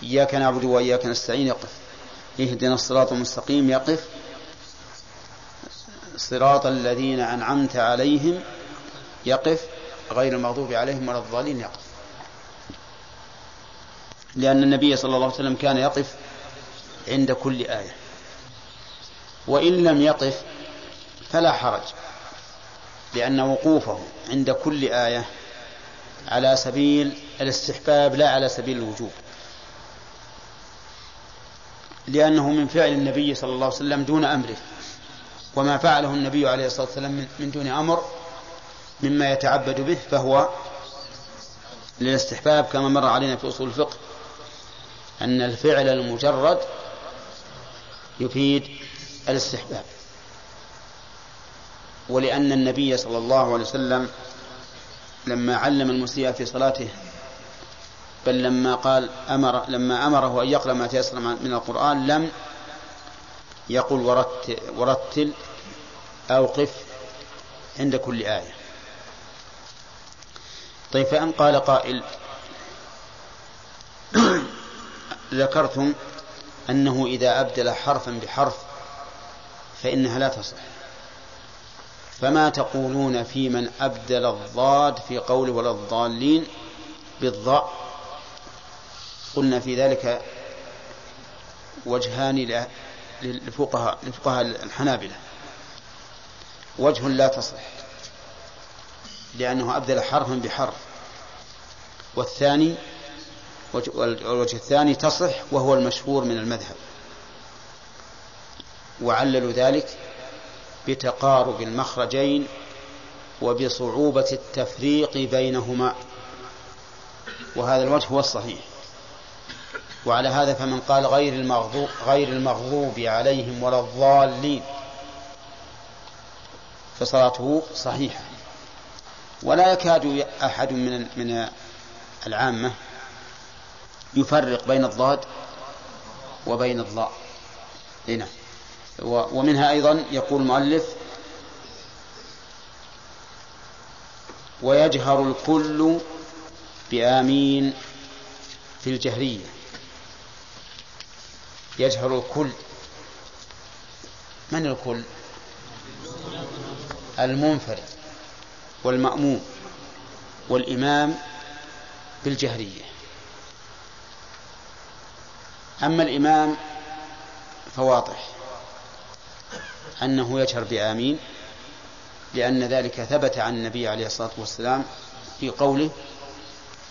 إياك نعبد وإياك نستعين يقف، اهدنا الصراط المستقيم يقف، صراط الذين أنعمت عليهم يقف، غير المغضوب عليهم ولا الضالين يقف، لأن النبي صلى الله عليه وسلم كان يقف عند كل آية. وإن لم يقف فلا حرج، لأن وقوفه عند كل آية على سبيل الاستحباب لا على سبيل الوجوب، لأنه من فعل النبي صلى الله عليه وسلم دون أمره، وما فعله النبي عليه الصلاة والسلام من دون أمر مما يتعبد به فهو للاستحباب، كما مر علينا في أصول الفقه أن الفعل المجرد يفيد الاستحباب. ولأن النبي صلى الله عليه وسلم لما علم المسيء في صلاته، بل لما قال أمر لما أمره أن يقرأ ما تيسر من القرآن لم يقل ورتل, ورتل أو قف عند كل آية. طيب، فإن قال قائل: ذكرتم أنه إذا أبدل حرفا بحرف فإنها لا تصح، فما تقولون في من أبدل الضاد في قول ولا الضالين بالضاء؟ قلنا في ذلك وجهان للفقهاء الحنابلة: وجه لا تصح لأنه أبدل حرفا بحرف، والثاني والوجه الثاني تصح وهو المشهور من المذهب، وعلل ذلك بتقارب المخرجين وبصعوبة التفريق بينهما، وهذا الوجه هو الصحيح. وعلى هذا فمن قال غير المغضوب, غير المغضوب عليهم ولا الضالين فصلاته صحيحة، ولا يكاد أحد من من العامة يفرق بين الضاد وبين الضاء. هنا ومنها أيضا يقول المؤلف: ويجهر الكل بآمين في الجهرية. يجهر الكل، من الكل؟ المنفرد والمأموم والإمام بالجهرية. أما الإمام فواضح أنه يجهر بآمين، لأن ذلك ثبت عن النبي عليه الصلاة والسلام في قوله: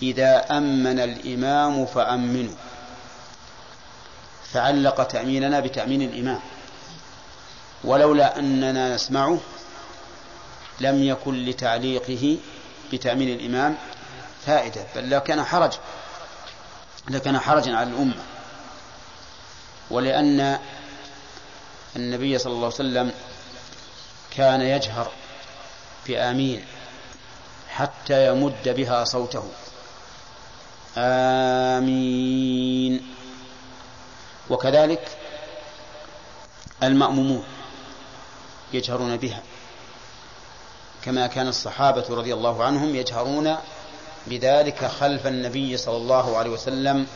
إذا أمن الإمام فأمنوا، فعلق تأميننا بتأمين الإمام، ولولا أننا نسمعه لم يكن لتعليقه بتأمين الإمام فائدة، بل لكان حرج لكان حرجا على الأمة. ولأن النبي صلى الله عليه وسلم كان يجهر بآمين حتى يمد بها صوته، آمين. وكذلك المأمومون يجهرون بها، كما كان الصحابة رضي الله عنهم يجهرون بذلك خلف النبي صلى الله عليه وسلم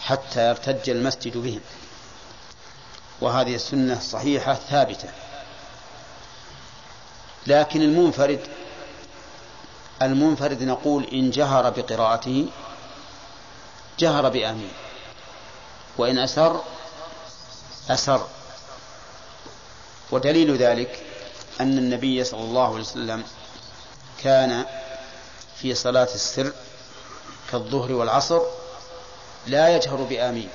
حتى يرتج المسجد بهم، وهذه السنة الصحيحة ثابتة. لكن المنفرد المنفرد نقول إن جهر بقراءته جهر بآمين، وإن أسر أسر. ودليل ذلك أن النبي صلى الله عليه وسلم كان في صلاة السر كالظهر والعصر لا يجهر بآمين،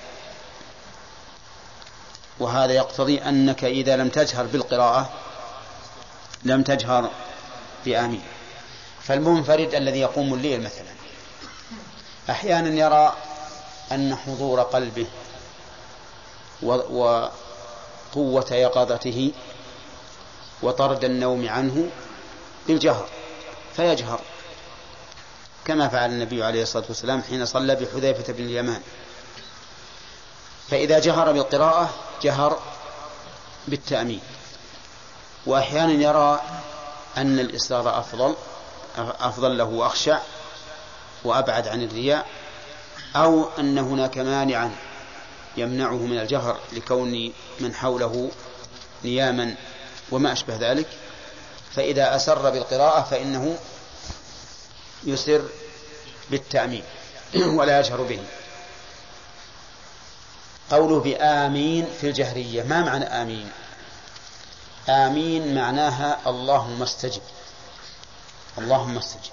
وهذا يقتضي أنك إذا لم تجهر بالقراءة لم تجهر بآمين. فالمنفرد الذي يقوم الليل مثلا أحيانا يرى أن حضور قلبه وقوة يقظته وطرد النوم عنه بالجهر فيجهر، كما فعل النبي عليه الصلاة والسلام حين صلى بحذيفة بن اليمان، فإذا جهر بالقراءة جهر بالتأمين. وأحيانا يرى أن الإصرار أفضل أفضل له وأخشع وأبعد عن الرياء، أو أن هناك مانعا يمنعه من الجهر لكون من حوله نياما وما أشبه ذلك، فإذا أسر بالقراءة فإنه يسر بالتأمين ولا يجهر به. قوله بآمين في الجهرية، ما معنى آمين؟ آمين معناها اللهم استجب، اللهم استجب.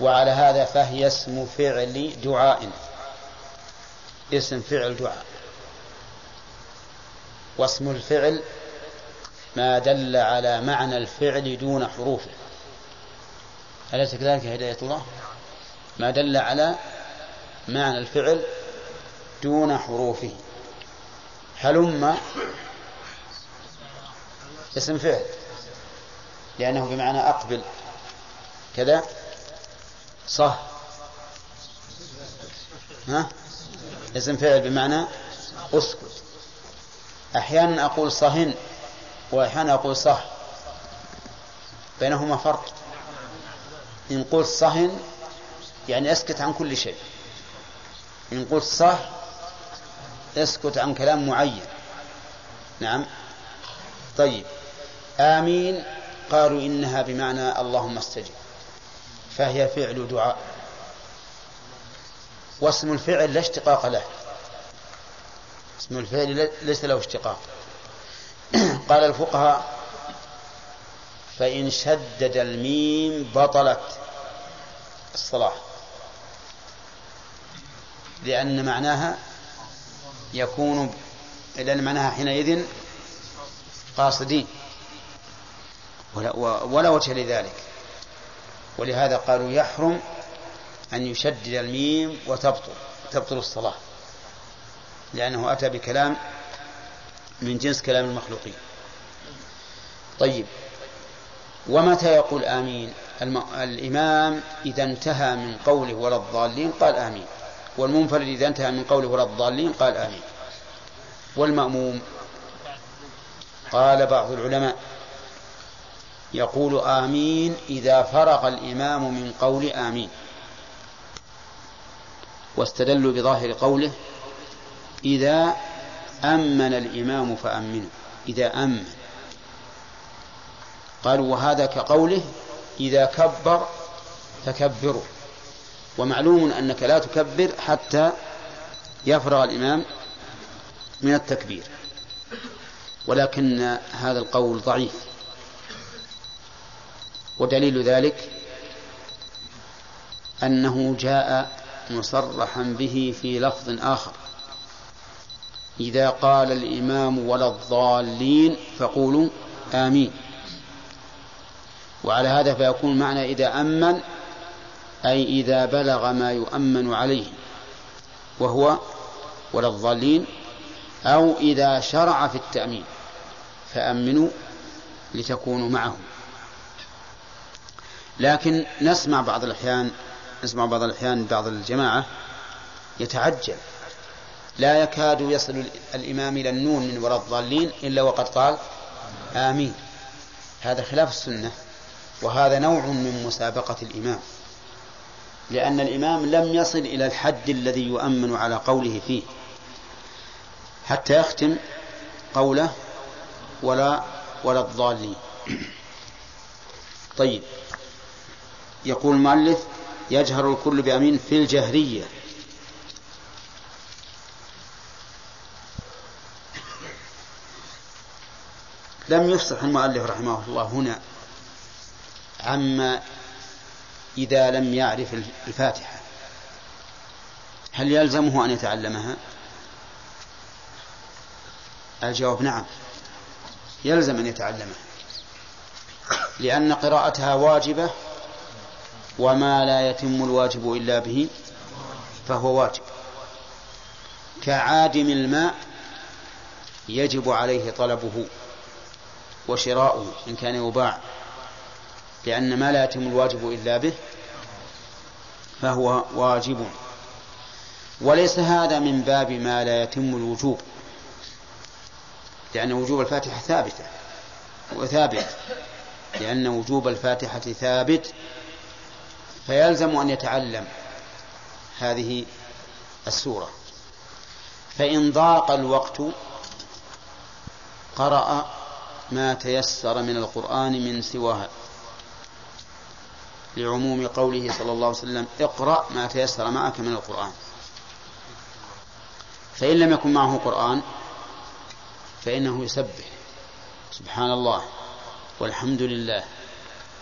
وعلى هذا فهي اسم فعل دعاء، اسم فعل دعاء، واسم الفعل ما دل على معنى الفعل دون حروفه. أليس كذلك يا هداية الله؟ ما دل على معنى الفعل دون حروفه. هلم اسم فعل لأنه بمعنى أقبل كذا صح. ها؟ اسم فعل بمعنى أسكت. أحيانا أقول صهن وأحيانا أقول صح، بينهما فرق. إن قلت صهن يعني أسكت عن كل شيء، إن قلت صح أسكت عن كلام معين. نعم. طيب آمين قالوا إنها بمعنى اللهم استجب، فهي فعل دعاء، واسم الفعل لا اشتقاق له، اسم الفعل ليس له اشتقاق. قال الفقهاء فإن شدد الميم بطلت الصلاة، لأن معناها يكون لأن معناها حينئذ قاصدين ولا وجه لذلك، ولهذا قالوا يحرم أن يشدد الميم وتبطل تبطل الصلاة، لأنه أتى بكلام من جنس كلام المخلوقين. طيب ومتى يقول آمين؟ الم... الإمام إذا انتهى من قوله ولا الضالين قال آمين، والمنفرد إذا انتهى من قوله ولا الضالين قال آمين، والمأموم قال بعض العلماء يقول آمين إذا فرغ الإمام من قول آمين، واستدلوا بظاهر قوله إذا أمن الإمام فأمنوا، إذا أمن. قالوا وهذا كقوله إذا كبر فكبروا، ومعلوم أنك لا تكبر حتى يفرغ الإمام من التكبير، ولكن هذا القول ضعيف، ودليل ذلك أنه جاء مصرحا به في لفظ آخر إذا قال الإمام ولا الضالين فقولوا آمين، وعلى هذا فيكون معنى إذا أمن أي إذا بلغ ما يؤمن عليه وهو ولا الضالين، أو إذا شرع في التأمين فأمنوا لتكونوا معهم. لكن نسمع بعض الأحيان نسمع بعض الأحيان بعض الجماعة يتعجل لا يكاد يصل الإمام إلى النون من وراء الضالين إلا وقد قال آمين، هذا خلاف السنة، وهذا نوع من مسابقة الإمام، لأن الإمام لم يصل إلى الحد الذي يؤمن على قوله فيه حتى يختم قوله ولا ولا الضالين. طيب يقول المؤلف يجهر الكل بأمين في الجهرية، لم يفصح المؤلف رحمه الله هنا عما إذا لم يعرف الفاتحة، هل يلزمه أن يتعلمها؟ الجواب نعم، يلزم أن يتعلمها، لأن قراءتها واجبة، وما لا يتم الواجب إلا به فهو واجب، كعادم الماء يجب عليه طلبه وشراؤه إن كان يباع، لأن ما لا يتم الواجب إلا به فهو واجب. وليس هذا من باب ما لا يتم الوجوب، لأن وجوب الفاتحة ثابتة وثابت لأن وجوب الفاتحة ثابت، فيلزم أن يتعلم هذه السورة. فإن ضاق الوقت قرأ ما تيسر من القرآن من سواها، لعموم قوله صلى الله عليه وسلم اقرأ ما تيسر معك من القرآن، فإن لم يكن معه قرآن فإنه يسبح سبحان الله والحمد لله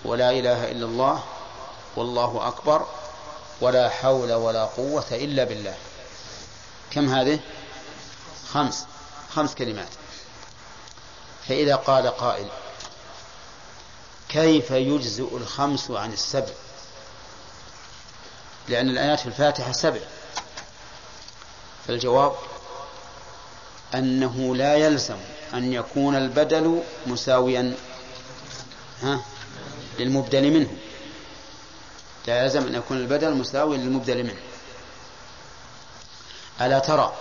ولا إله إلا الله والله أكبر ولا حول ولا قوة إلا بالله. كم هذه؟ خمس خمس كلمات. فإذا قال قائل كيف يجزئ الخمس عن السبع؟ لأن الآيات في الفاتحة سبع، فالجواب أنه لا يلزم أن يكون البدل مساويا ها للمبدل منه، لا يلزم أن يكون البدل مساوي للمبدل منه. ألا ترى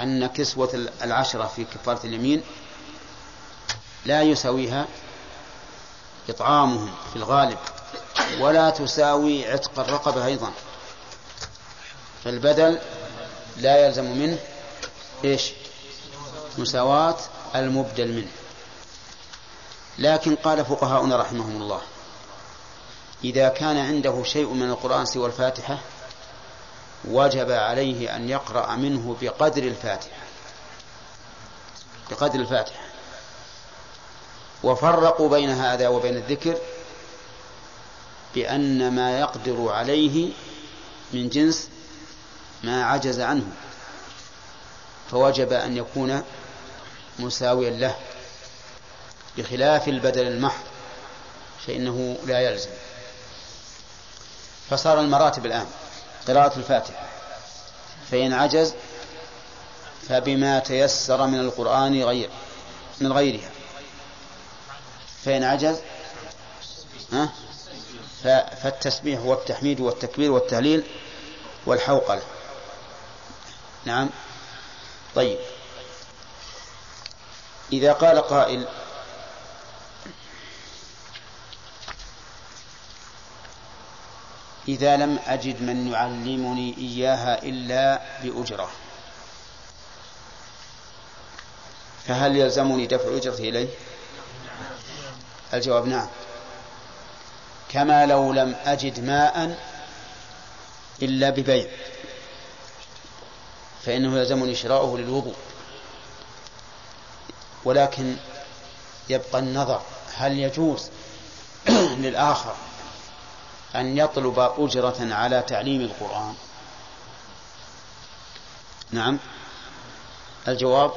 أن كسوة العشرة في كفارة اليمين لا يساويها إطعامهم في الغالب، ولا تساوي عتق الرقبة أيضا، فالبدل لا يلزم منه إيش؟ مساواة المبدل منه. لكن قال فقهاؤنا رحمهم الله: إذا كان عنده شيء من القرآن سوى الفاتحة وجب عليه أن يقرأ منه بقدر الفاتحة بقدر الفاتحة وفرقوا بين هذا وبين الذكر بأن ما يقدر عليه من جنس ما عجز عنه، فوجب أن يكون مساويا له، بخلاف البدل المحض فإنه لا يلزم. فصار المراتب الآن قراءة الفاتحة، فإن عجز فبما تيسر من القرآن غير من غيرها، فإن عجز ها فالتسبيح والتحميد والتكبير والتهليل والحوقلة. نعم. طيب، إذا قال قائل: إذا لم أجد من يعلمني إياها إلا بأجرة فهل يلزمني دفع أجرتي إليه؟ الجواب نعم، كما لو لم أجد ماء إلا ببيع فإنه يلزمني شراؤه للوضوء. ولكن يبقى النظر، هل يجوز للآخر أن يطلب أجرة على تعليم القرآن؟ نعم، الجواب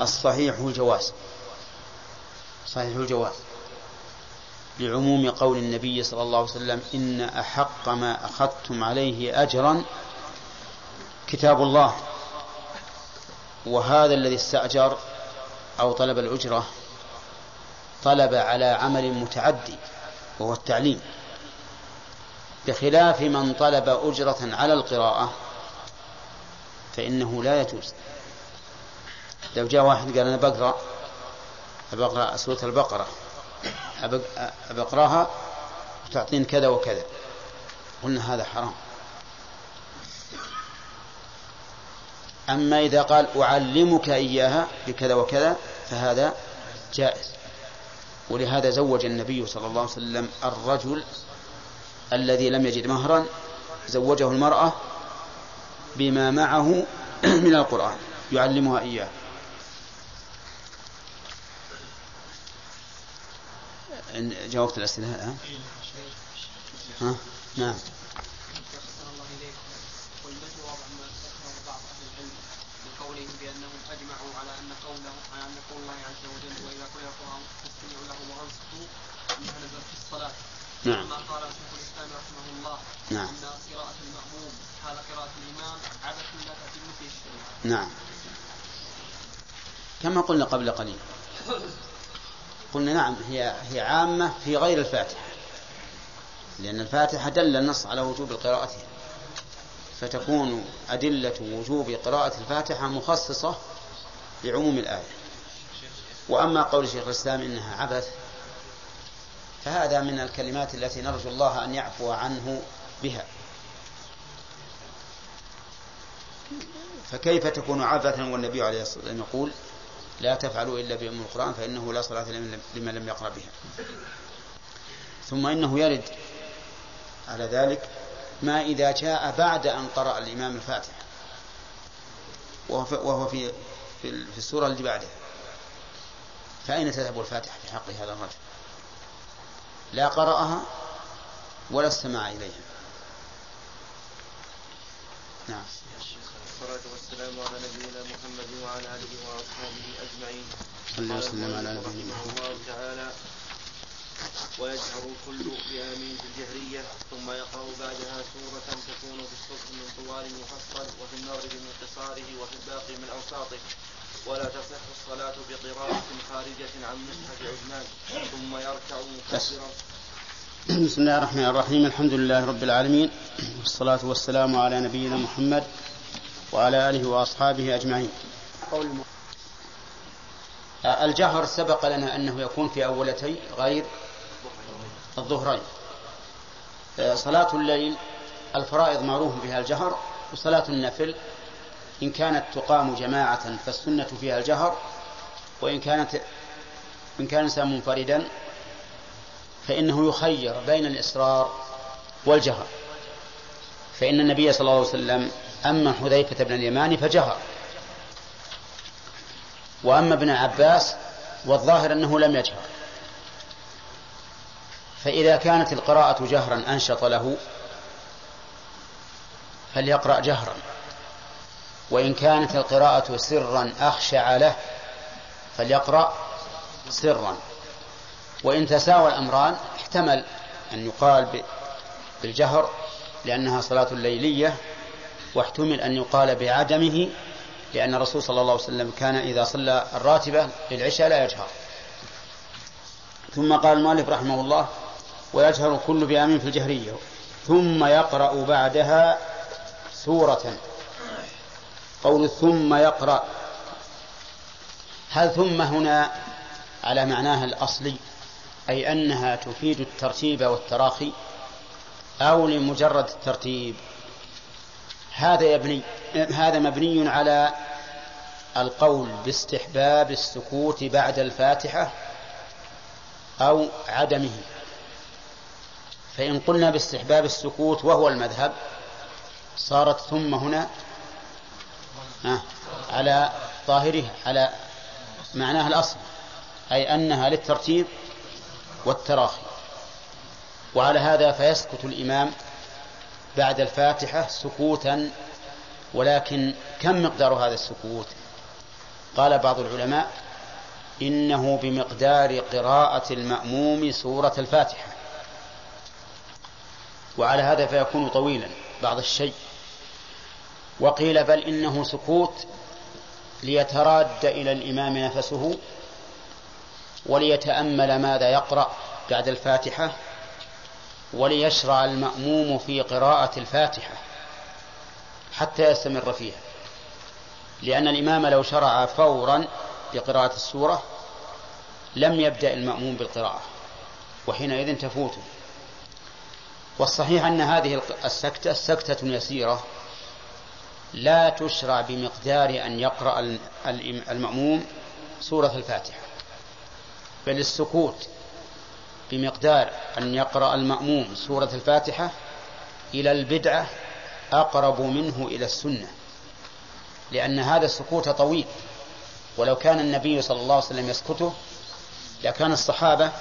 الصحيح الجواز، صحيح الجواز، لعموم قول النبي صلى الله عليه وسلم: إن أحق ما أخذتم عليه أجرا كتاب الله. وهذا الذي استأجر أو طلب الأجرة طلب على عمل متعدي وهو التعليم، بخلاف من طلب أجرة على القراءة فإنه لا يجوز. لو جاء واحد قال: أنا بقرأ أبقرأ سورة البقرة أبقرأها وتعطين كذا وكذا، قلنا هذا حرام. أما إذا قال: أعلمك إياها بكذا وكذا، فهذا جائز. ولهذا زوج النبي صلى الله عليه وسلم الرجل الذي لم يجد مهرا، زوجه المرأة بما معه من القرآن يعلمها إياه. جاوبت الأسئلة الآن؟ ها؟ نعم. بأنهم أجمعوا على أن قوله على أن قول الله عز وجل: وإذا قرئ القرآن فاستمعوا له وأنصتوا أنها نزلت في الصلاة. نعم. كما قال شيخ الإسلام رحمه الله نعم. أن قراءة المأموم حال قراءة الإمام عادة لا تتم في الشريعة. نعم، كما قلنا قبل قليل، قلنا نعم هي هي عامة في غير الفاتحة، لأن الفاتحة دل النص على وجوب قراءتها، فتكون أدلة وجوب قراءة الفاتحة مخصصة لعموم الآية. وأما قول شيخ الإسلام إنها عبث فهذا من الكلمات التي نرجو الله أن يعفو عنه بها، فكيف تكون عبثا والنبي عليه الصلاة والسلام يقول: لا تفعلوا إلا بأم القرآن فإنه لا صلاة لمن لم يقرأ بها. ثم إنه يرد على ذلك ما إذا جاء بعد أن قرأ الإمام الفاتحة وهو في في السورة اللي بعدها، فأين تذهب الفاتحة في حق هذا الرجل؟ لا قرأها ولا استمع إليها. نعم. الصلاة والسلام على نبينا محمد وعلى آله وأصحابه أجمعين. صلى الله عليه وسلم. الله تعالى: ويجهر كل بآمين الجهرية، ثم يقرأ بعدها سورة تكون في الصف من طوال مفصل وفي النار من قصاره وفي الباقي من أوساطه، ولا تصح الصلاة بقراءة خارجة عن مصحف عثمان ثم يركع مكبرا. بسم الله الرحمن الرحيم. الحمد لله رب العالمين، والصلاة والسلام على نبينا محمد وعلى آله وأصحابه أجمعين. الجهر سبق لنا أنه يكون في أولتي غير الظهرين. صلاة الليل الفرائض معروف بها الجهر، وصلاة النفل إن كانت تقام جماعة فالسنة فيها الجهر، وإن كانت إن كان الإنسان منفردا فإنه يخير بين الإصرار والجهر، فإن النبي صلى الله عليه وسلم أما حذيفة بن اليمان فجهر، وأما ابن عباس والظاهر أنه لم يجهر. فإذا كانت القراءة جهرا أنشط له فليقرأ جهرا، وإن كانت القراءة سرا أخشع له فليقرأ سرا. وإن تساوى الأمران احتمل أن يقال بالجهر لأنها صلاة ليلية، واحتمل أن يقال بعدمه لأن الرسول صلى الله عليه وسلم كان إذا صلى الراتبة للعشاء لا يجهر. ثم قال المؤلف رحمه الله: ويجهر كل بآمين في الجهرية ثم يقرأ بعدها سورة. قول ثم يقرأ، هل ثم هنا على معناها الأصلي أي أنها تفيد الترتيب والتراخي أو لمجرد الترتيب؟ هذا يبني هذا مبني على القول باستحباب السكوت بعد الفاتحة أو عدمه. فإن قلنا باستحباب السكوت وهو المذهب صارت ثم هنا على ظاهره على معناها الأصل أي أنها للترتيب والتراخي. وعلى هذا فيسكت الإمام بعد الفاتحة سكوتا، ولكن كم مقدار هذا السكوت؟ قال بعض العلماء إنه بمقدار قراءة المأموم سورة الفاتحة، وعلى هذا فيكون طويلا بعض الشيء. وقيل بل إنه سكوت ليتراد إلى الإمام نفسه وليتأمل ماذا يقرأ بعد الفاتحة، وليشرع المأموم في قراءة الفاتحة حتى يستمر فيها، لأن الإمام لو شرع فورا بقراءة السورة لم يبدأ المأموم بالقراءة وحينئذ تفوته. والصحيح أن هذه السكتة سكتة يسيرة لا تشرع بمقدار أن يقرأ المأموم سورة الفاتحة، بل السكوت بمقدار أن يقرأ المأموم سورة الفاتحة إلى البدعة أقرب منه إلى السنة، لأن هذا السكوت طويل، ولو كان النبي صلى الله عليه وسلم يسكته لكان الصحابة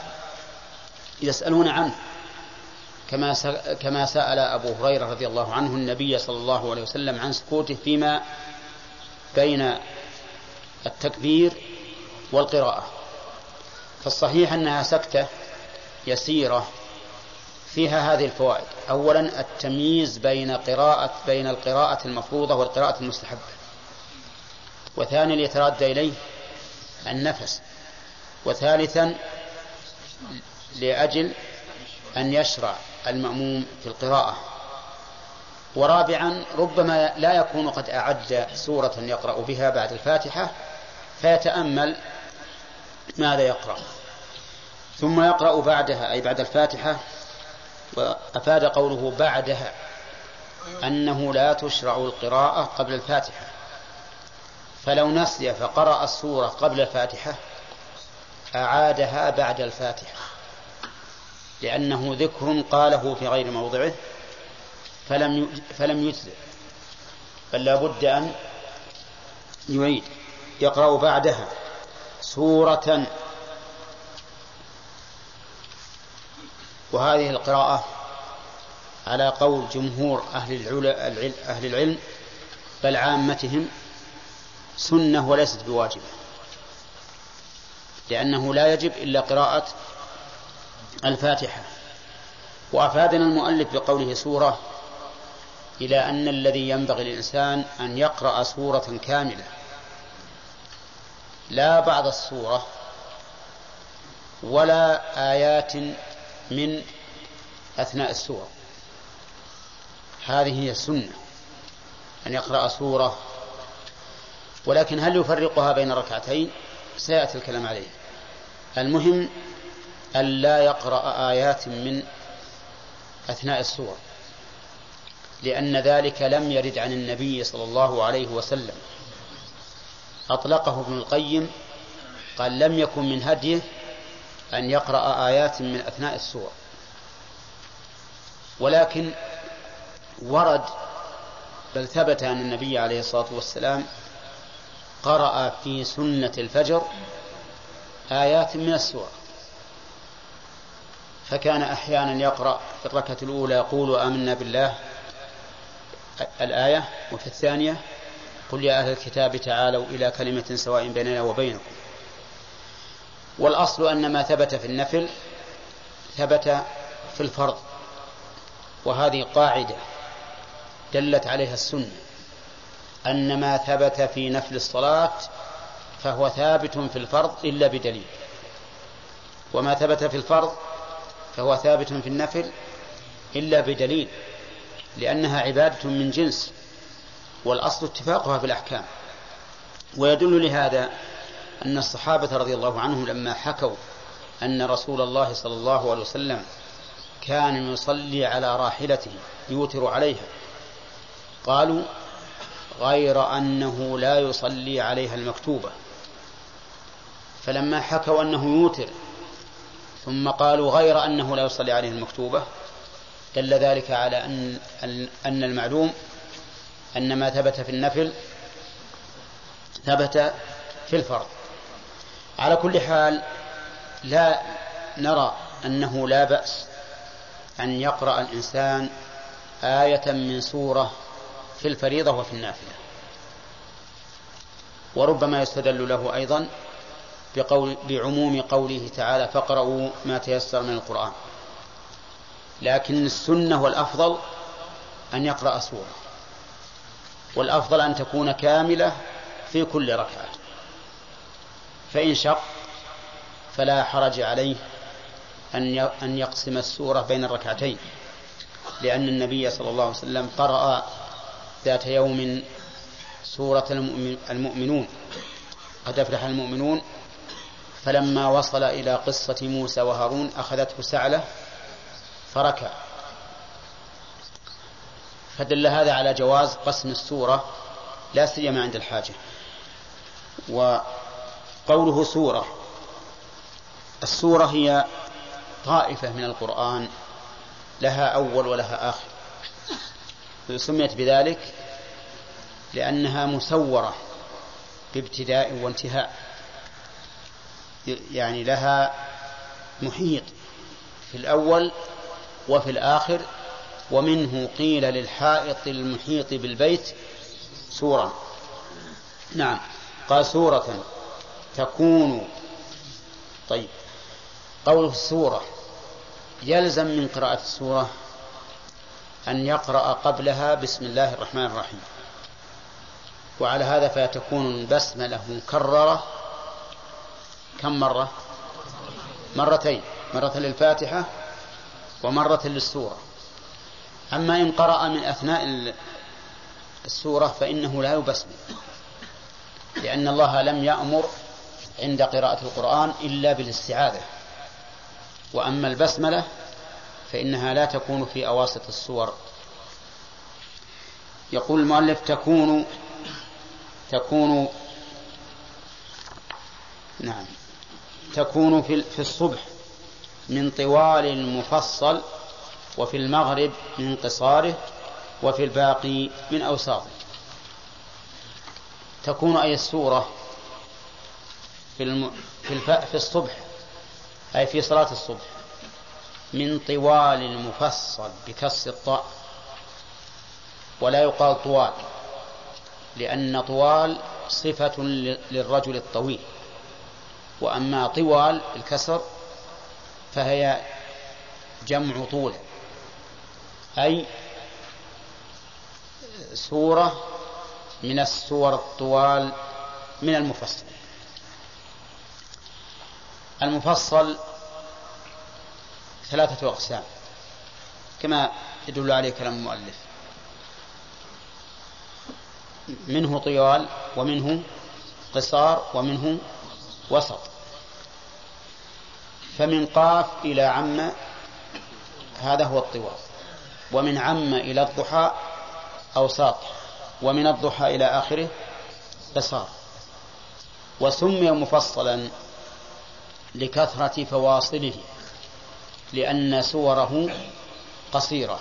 يسألون عنه، كما سأل أبو هريرة رضي الله عنه النبي صلى الله عليه وسلم عن سكوته فيما بين التكبير والقراءة. فالصحيح أنها سكتة يسيرة فيها هذه الفوائد: أولا التمييز بين قراءة بين القراءة المفروضة والقراءة المستحبة، وثانيا ليتردى إليه النفس، وثالثا لأجل أن يشرع المأموم في القراءة، ورابعا ربما لا يكون قد أعد سورة يقرأ بها بعد الفاتحة فيتأمل ماذا يقرأ. ثم يقرأ بعدها أي بعد الفاتحة. وأفاد قوله بعدها أنه لا تشرع القراءة قبل الفاتحة، فلو نسي فقرأ السورة قبل الفاتحة أعادها بعد الفاتحة، لأنه ذكر قاله في غير موضعه فلم فلم يجزئ، بل لا بد أن يعيد. يقرأ بعدها سورة، وهذه القراءة على قول جمهور أهل العلم بل عامتهم سنة وليست بواجبة، لأنه لا يجب إلا قراءة الفاتحة. وأفادنا المؤلف بقوله سورة إلى أن الذي ينبغي للإنسان أن يقرأ سورة كاملة، لا بعض الصورة ولا آيات من أثناء السورة. هذه هي السنة أن يقرأ سورة، ولكن هل يفرقها بين ركعتين؟ سيأتي الكلام عليه. المهم أن لا يقرأ آيات من أثناء السورة، لأن ذلك لم يرد عن النبي صلى الله عليه وسلم، أطلقه ابن القيم قال لم يكن من هديه أن يقرأ آيات من أثناء السورة. ولكن ورد بل ثبت أن النبي عليه الصلاة والسلام قرأ في سنة الفجر آيات من السورة، فكان أحيانا يقرأ في الركعة الأولى يقول آمنا بالله الآية، وفي الثانية قل يا أهل الكتاب تعالوا إلى كلمة سواء بيننا وبينكم. والأصل أن ما ثبت في النفل ثبت في الفرض، وهذه قاعدة دلت عليها السنة، أن ما ثبت في نفل الصلاة فهو ثابت في الفرض إلا بدليل، وما ثبت في الفرض فهو ثابت في النفل إلا بدليل، لأنها عبادة من جنس، والأصل اتفاقها في الأحكام. ويدل لهذا أن الصحابة رضي الله عنهم لما حكوا أن رسول الله صلى الله عليه وسلم كان يصلي على راحلته يوتر عليها، قالوا غير أنه لا يصلي عليها المكتوبة. فلما حكوا أنه يوتر ثم قالوا غير أنه لا يصلي عليها المكتوبة، دل ذلك على أن, أن المعلوم أن ما ثبت في النفل ثبت في الفرض. على كل حال لا نرى أنه لا بأس أن يقرأ الإنسان آية من سورة في الفريضة وفي النافلة. وربما يستدل له أيضا بقول بعموم قوله تعالى فقرأوا ما تيسر من القرآن، لكن السنة والأفضل أن يقرأ سورة، والأفضل أن تكون كاملة في كل ركعة، فإن شق فلا حرج عليه أن يقسم السورة بين الركعتين، لأن النبي صلى الله عليه وسلم قرأ ذات يوم سورة المؤمنون قد أفلح المؤمنون، فلما وصل إلى قصة موسى وهارون أخذته سعلة فركع. فدل هذا على جواز قسم السورة لا سيما عند الحاجة. وقوله سورة، السورة هي طائفة من القرآن لها أول ولها آخر، سميت بذلك لأنها مسورة بابتداء وانتهاء، يعني لها محيط في الأول وفي الآخر، ومنه قيل للحائط المحيط بالبيت سورة. نعم قال سورة تكون. طيب قوله السورة يلزم من قراءة السورة أن يقرأ قبلها بسم الله الرحمن الرحيم، وعلى هذا فتكون البسملة مكررة كم مرة؟ مرتين، مرة للفاتحة ومرة للسورة. أما إن قرأ من أثناء السورة فإنه لا يبسمل، لأن الله لم يأمر عند قراءة القرآن إلا بالاستعاذة، وأما البسملة فإنها لا تكون في أواسط السور. يقول المؤلف تكون تكون نعم تكون في في الصبح من طوال المفصل، وفي المغرب من قصاره، وفي الباقي من أوساطه. تكون أي السورة في الم... في, الف... في الصبح أي في صلاة الصبح من طوال المفصل بكسر الطاء، ولا يقال طوال لأن طوال صفة للرجل الطويل، وأما طوال الكسر فهي جمع طول. أي سورة من السور الطوال من المفصل. المفصل ثلاثة أقسام كما يدل عليه كلام المؤلف، منه طوال ومنه قصار ومنه وسط. فمن قاف إلى عم هذا هو الطوال، ومن عم إلى الضحى أوساط، ومن الضحى إلى آخره قصار. وسمي مفصلا لكثرة فواصله لأن سوره قصيرة،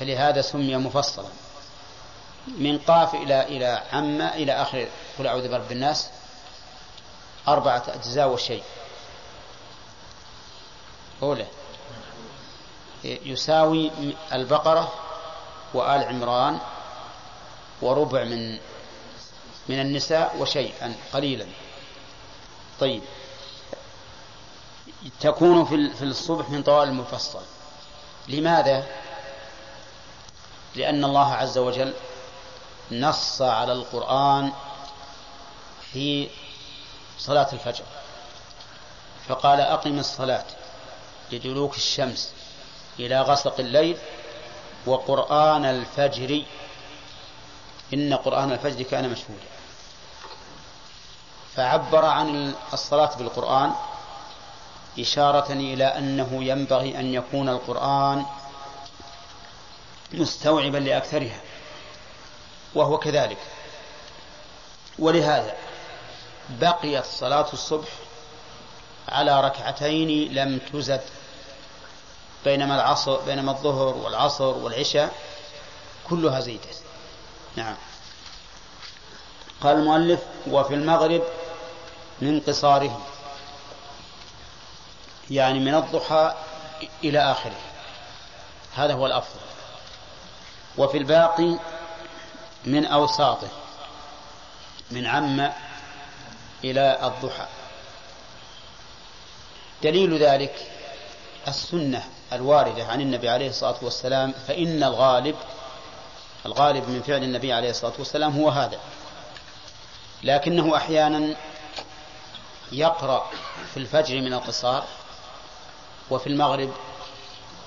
فلهذا سمي مفصلا. من قاف إلى إلى عم إلى آخر قل أعوذ برب الناس أربعة أجزاء وشيء، أوله يساوي البقرة وآل عمران وربع من من النساء وشيئا قليلا. طيب، تكون في الصبح من طوال المفصل. لماذا؟ لأن الله عز وجل نص على القرآن في صلاة الفجر فقال أقم الصلاة لدلوك الشمس إلى غسق الليل وقرآن الفجر إن قرآن الفجر كان مشهودا، فعبر عن الصلاة بالقرآن إشارة إلى أنه ينبغي أن يكون القرآن مستوعبا لأكثرها، وهو كذلك. ولهذا بقيت صلاة الصبح على ركعتين لم تزد، بينما العصر بينما الظهر والعصر والعشاء كلها زيدت. نعم. قال المؤلف وفي المغرب من قصاره، يعني من الضحى إلى آخره، هذا هو الأفضل. وفي الباقي من أوساطه، من عم إلى الضحى. دليل ذلك السنة الواردة عن النبي عليه الصلاة والسلام، فإن الغالب الغالب من فعل النبي عليه الصلاة والسلام هو هذا، لكنه أحيانا يقرأ في الفجر من القصار وفي المغرب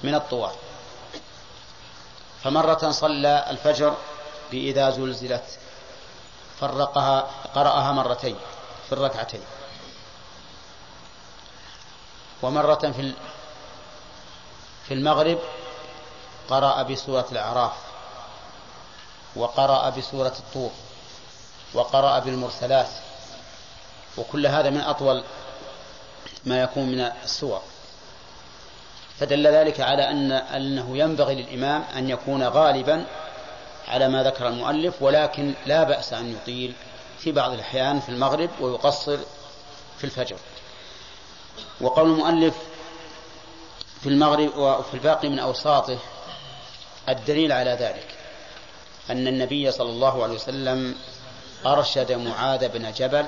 من الطوال. فمرة صلى الفجر بإذا زلزلت فرقها قرأها مرتين في الركعتين، ومرة في في المغرب قرأ بسورة الأعراف وقرأ بسورة الطور وقرأ بالمرسلات، وكل هذا من أطول ما يكون من السور. فدل ذلك على أن أنه ينبغي للإمام أن يكون غالبا على ما ذكر المؤلف، ولكن لا بأس أن يطيل في بعض الأحيان في المغرب ويقصر في الفجر. وقول المؤلف في المغرب وفي الباقي من أوساطه، الدليل على ذلك أن النبي صلى الله عليه وسلم أرشد معاذ بن جبل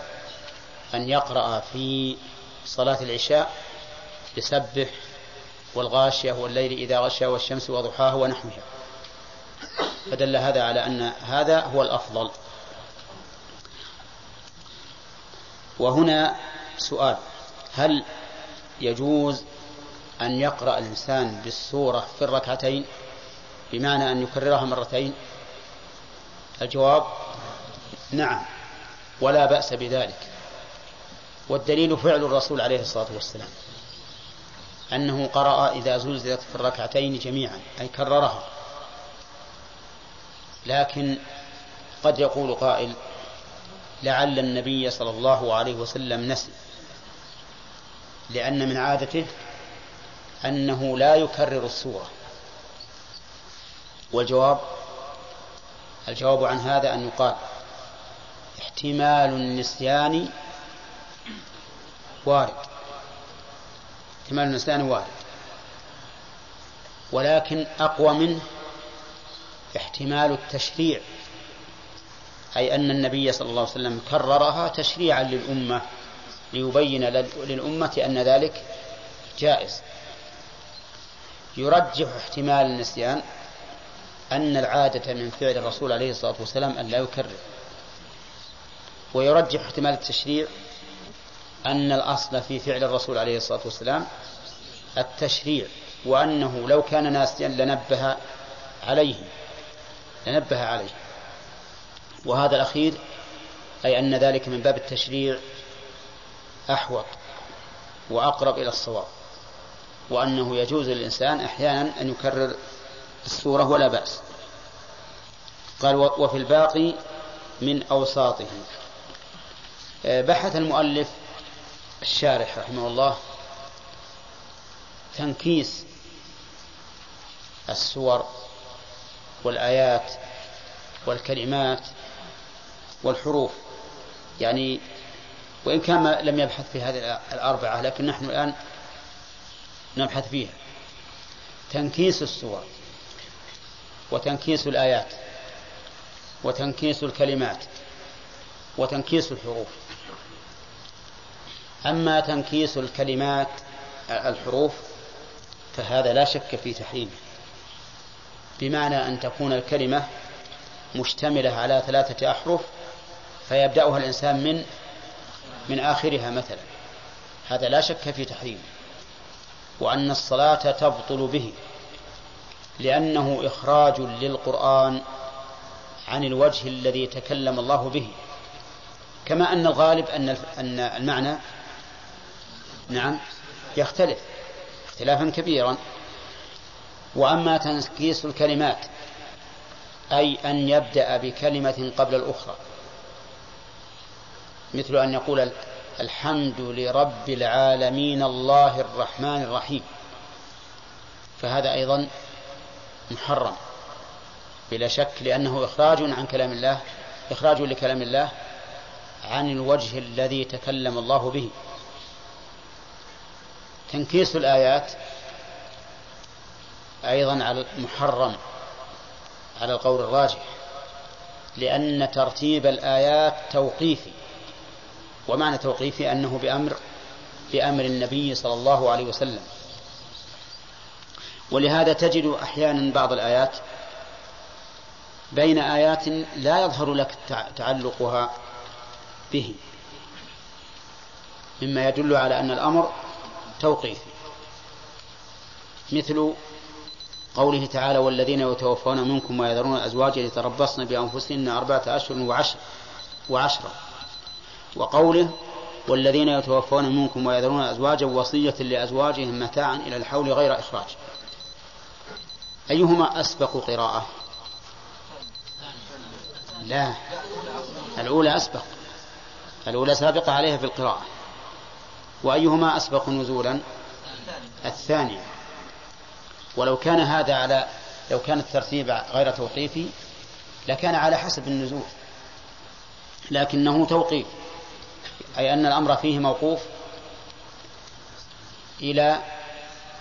أن يقرأ في صلاة العشاء يسبح والغاشية والليل إذا غشى والشمس وضحاها ونحوها، فدل هذا على أن هذا هو الأفضل. وهنا سؤال: هل يجوز أن يقرأ الإنسان بالسورة في الركعتين، بمعنى أن يكررها مرتين؟ الجواب: نعم، ولا بأس بذلك. والدليل فعل الرسول عليه الصلاة والسلام أنه قرأ إذا زلزلت في الركعتين جميعا، أي كررها. لكن قد يقول قائل: لعل النبي صلى الله عليه وسلم نسي، لأن من عادته أنه لا يكرر السورة. والجواب الجواب عن هذا أن يقال: احتمال النسيان وارد احتمال النسيان وارد ولكن أقوى منه احتمال التشريع، أي أن النبي صلى الله عليه وسلم كررها تشريعا للأمة ليبين للأمة أن ذلك جائز. يرجح احتمال النسيان أن العادة من فعل الرسول عليه الصلاة والسلام أن لا يكرر، ويرجح احتمال التشريع أن الأصل في فعل الرسول عليه الصلاة والسلام التشريع، وأنه لو كان ناسيا لنبه عليه لنبه عليه وهذا الأخير أي أن ذلك من باب التشريع أحوط وأقرب إلى الصواب، وأنه يجوز للإنسان أحيانا أن يكرر السورة ولا بأس. قال وفي الباقي من أوساطه. بحث المؤلف الشارح رحمه الله تنكيس السور والآيات والكلمات والحروف، يعني وإن كان لم يبحث في هذه الأربعة لكن نحن الآن نبحث فيها. تنكيس السور وتنكيس الآيات وتنكيس الكلمات وتنكيس الحروف. أما تنكيس الكلمات الحروف فهذا لا شك في تحريمه، بمعنى أن تكون الكلمة مشتملة على ثلاثة أحرف فيبدأها الإنسان من من آخرها مثلا، هذا لا شك في تحريمه. وأن الصلاة تبطل به لأنه إخراج للقرآن عن الوجه الذي تكلم الله به، كما أن الغالب أن المعنى نعم يختلف اختلافا كبيرا. وأما تنكيس الكلمات أي أن يبدأ بكلمة قبل الأخرى، مثل أن يقول الحمد لرب العالمين الله الرحمن الرحيم، فهذا أيضا محرم بلا شك، لأنه إخراج عن كلام الله إخراج لكلام الله عن الوجه الذي تكلم الله به. تنكيس الآيات أيضا على المحرم على القول الراجح، لأن ترتيب الآيات توقيفي، ومعنى توقيفي أنه بأمر بأمر النبي صلى الله عليه وسلم. ولهذا تجد أحيانا بعض الآيات بين آيات لا يظهر لك تعلقها به، مما يدل على أن الأمر توقيفي، مثل قوله تعالى والذين يتوفون منكم ويذرون أزواجا يتربصن بأنفسهن أربعة أشهر وعشر وعشرة وقوله والذين يتوفون منكم ويذرون أزواجا وصية لأزواجهم متاعا إلى الحول غير إخراج. أيهما أسبق قراءة؟ لا، الأولى أسبق، الأولى سابقة عليها في القراءة. وأيهما أسبق نزولا؟ الثانية. ولو كان هذا على لو كان الترتيب غير توقيفي لكان على حسب النزول، لكنه توقيف أي أن الأمر فيه موقوف إلى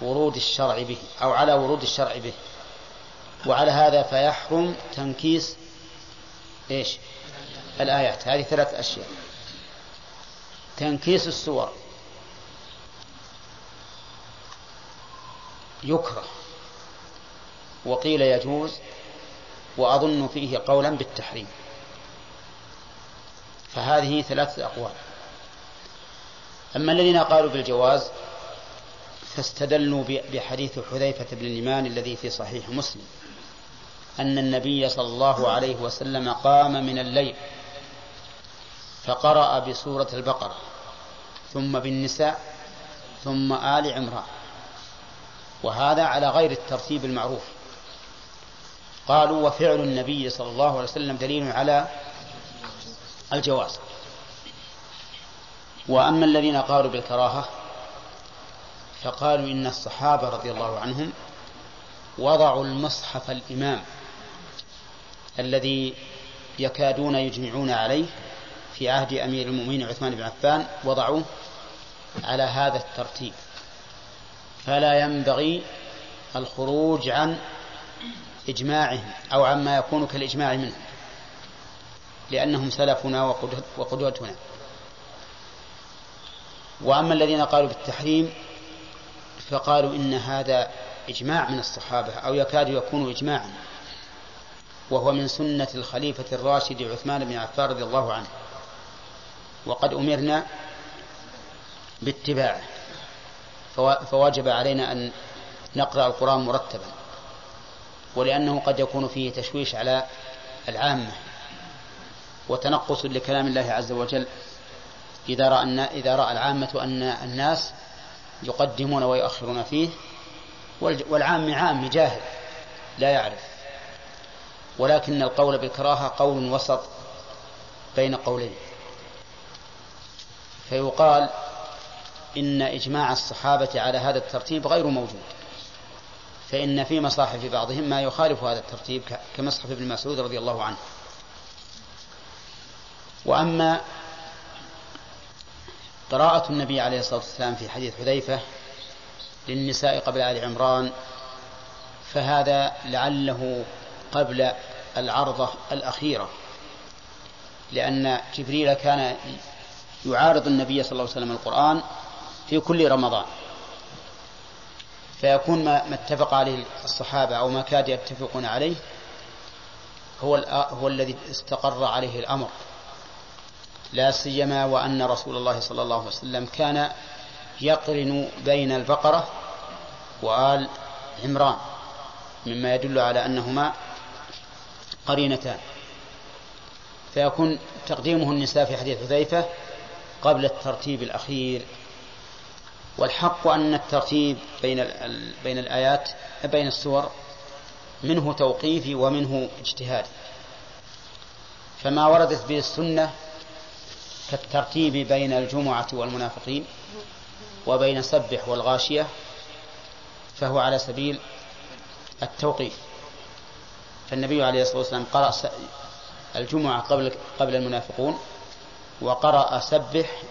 ورود الشرع به أو على ورود الشرع به. وعلى هذا فيحرم تنكيس إيش؟ الآيات. هذه ثلاث أشياء: تنكيس السور يكره، وقيل يجوز، وأظن فيه قولا بالتحريم. فهذه ثلاثة أقوال. أما الذين قالوا بالجواز فاستدلوا بحديث حذيفة بن اليمان الذي في صحيح مسلم أن النبي صلى الله عليه وسلم قام من الليل فقرأ بسورة البقرة ثم بالنساء ثم آل عمران، وهذا على غير الترتيب المعروف. قالوا وفعل النبي صلى الله عليه وسلم دليل على الجواز. وأما الذين قالوا بالكراهة فقالوا إن الصحابة رضي الله عنهم وضعوا المصحف الإمام الذي يكادون يجمعون عليه في عهد أمير المؤمنين عثمان بن عفان، وضعوه على هذا الترتيب، فلا ينبغي الخروج عن إجماعهم أو عما يكون كالإجماع منه، لأنهم سلفنا وقدوتنا. وأما الذين قالوا بالتحريم فقالوا إن هذا إجماع من الصحابة أو يكاد يكون إجماعا، وهو من سنة الخليفة الراشد عثمان بن عفان رضي الله عنه، وقد أمرنا باتباعه، فواجب علينا أن نقرأ القرآن مرتبا، ولأنه قد يكون فيه تشويش على العامة وتنقص لكلام الله عز وجل إذا رأى, إذا رأى العامة أن الناس يقدمون ويؤخرون فيه، والعام عام جاهل لا يعرف. ولكن القول بالكراهة قول وسط بين قولين، فيقال إن إجماع الصحابة على هذا الترتيب غير موجود، فإن في مصاحف بعضهم ما يخالف هذا الترتيب كمصحف ابن مسعود رضي الله عنه. وأما قراءة النبي عليه الصلاة والسلام في حديث حذيفة للنساء قبل آل عمران فهذا لعله قبل العرضة الأخيرة، لأن جبريل كان يعارض النبي صلى الله عليه وسلم القرآن في كل رمضان، فيكون ما اتفق عليه الصحابة أو ما كاد يتفقون عليه هو, هو الذي استقر عليه الأمر، لا سيما وأن رسول الله صلى الله عليه وسلم كان يقرن بين البقرة وآل عمران مما يدل على أنهما قرينتان، فيكون تقديمه النساء في حديث حذيفة قبل الترتيب الأخير. والحق أن الترتيب بين بين الآيات بين السور منه توقيفي ومنه اجتهادي، فما وردت به السنة كالترتيب بين الجمعة والمنافقين وبين سبح والغاشية فهو على سبيل التوقيف، فالنبي عليه الصلاة والسلام قرأ الجمعة قبل قبل المنافقون وقرأ سبح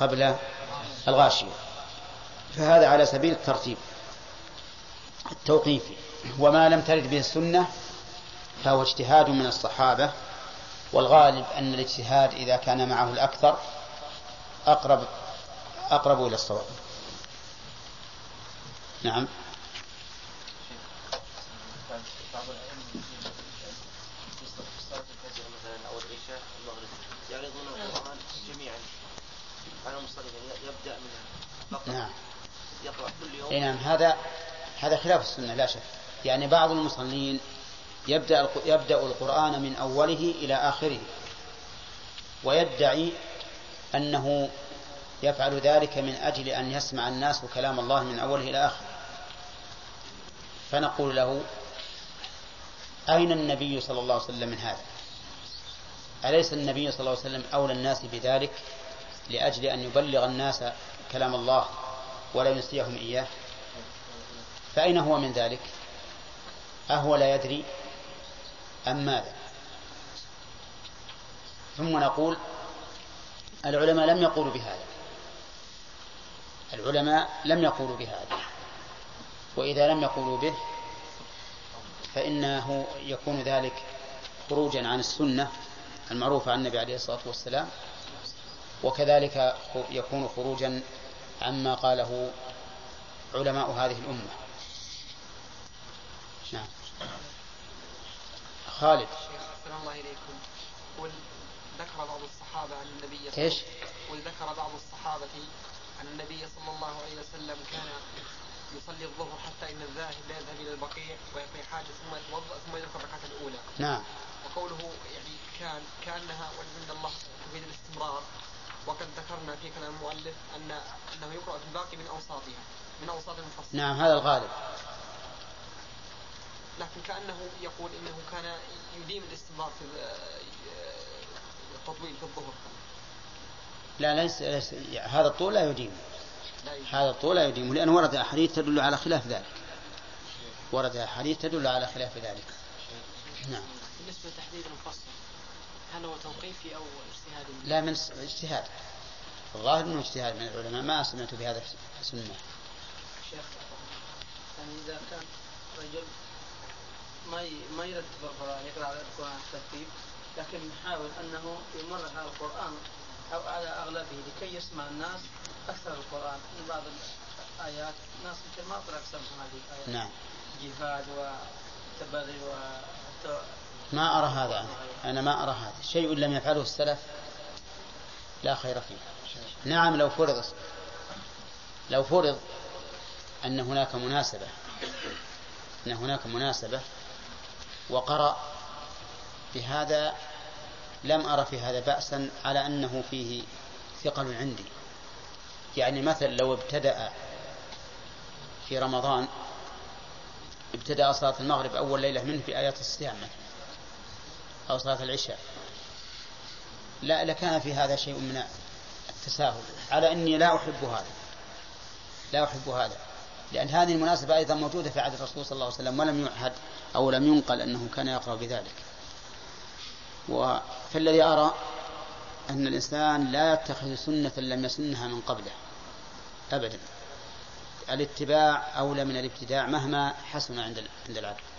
قبل الغاشية، فهذا على سبيل الترتيب التوقيفي. وما لم ترد به السنة فهو اجتهاد من الصحابة، والغالب أن الاجتهاد إذا كان معه الأكثر أقرب أقرب إلى الصواب. نعم. نعم. نعم. هذا هذا خلاف السنة لا شك، يعني بعض المصلين يبدأ يبدأ القرآن من أوله إلى آخره، ويدعي أنه يفعل ذلك من أجل أن يسمع الناس كلام الله من أوله إلى آخره، فنقول له أين النبي صلى الله عليه وسلم من هذا؟ أليس النبي صلى الله عليه وسلم أولى الناس بذلك لأجل أن يبلغ الناس كلام الله ولا ينسيهم إياه؟ فأين هو من ذلك؟ أهو لا يدري أم ماذا؟ ثم نقول العلماء لم يقولوا بهذا، العلماء لم يقولوا بهذا، وإذا لم يقولوا به فإنه يكون ذلك خروجا عن السنة المعروفة عن النبي عليه الصلاة والسلام، وكذلك يكون خروجا عما قاله علماء هذه الأمة. نعم. خالد. السلام الله عليكم. وذكر بعض الصحابة عن النبي. إيش؟ وذكر بعض الصحابة عن النبي صلى الله عليه وسلم كان يصلي الظهر حتى إن الذاهب لا يذهب إلى البقيع ويقضي حاجة ثم يتوضأ ثم يركع الركعة الأولى. نعم. وقوله يعني كان كأنها وعند الله تفيد الاستمرار، وقد ذكرنا في كلام المؤلف أن أنه يقرأ في الباقي من أوساطها من أوساط المفصل. نعم هذا الغالب. لكن كأنه يقول إنه كان يديم الاستمرار في التطويل في الظهر. لا ليس, ليس هذا الطول لا يديم. هذا الطول لا يديم لأن ورد أحاديث تدل على خلاف ذلك. ورد أحاديث تدل على خلاف ذلك. نعم. بالنسبة لتحديد المفصل هل هو توقيفي أو اجتهاد؟ لا من اجتهاد. الظاهر إنه اجتهاد من العلماء، ما سمعت بهذا السنة. شيخ يعني إذا كان رجل ما ما يرتب القرآن يقرأ على القرآن الترتيب، لكن نحاول أنه يمر على القرآن أو على أغلبه لكي يسمع الناس أكثر القرآن، من بعض الآيات الناس يمكن ما أقرأ أكثر من هذه الآيات. نعم. جهاد وتبري وحتى ما أرى هذا أنا. أنا ما أرى هذا شيء لم يفعله السلف لا خير فيه. نعم لو فرض لو فرض أن هناك مناسبة أن هناك مناسبة وقرأ بهذا لم أرى في هذا بأسا على أنه فيه ثقل عندي. يعني مثل لو ابتدأ في رمضان ابتدأ صلاة المغرب أول ليلة منه بآيات الصيام أو صلاة العشاء، لا لكان في هذا شيء من التساهل، على أني لا أحب هذا لا أحب هذا لأن هذه المناسبة أيضا موجودة في عهد الرسول صلى الله عليه وسلم ولم يعهد أو لم ينقل أنه كان يقرأ بذلك. وفالذي أرى أن الإنسان لا يتخذ سنة لم يسنها من قبله أبدا، الاتباع أولى من الابتداع مهما حسن عند العبد.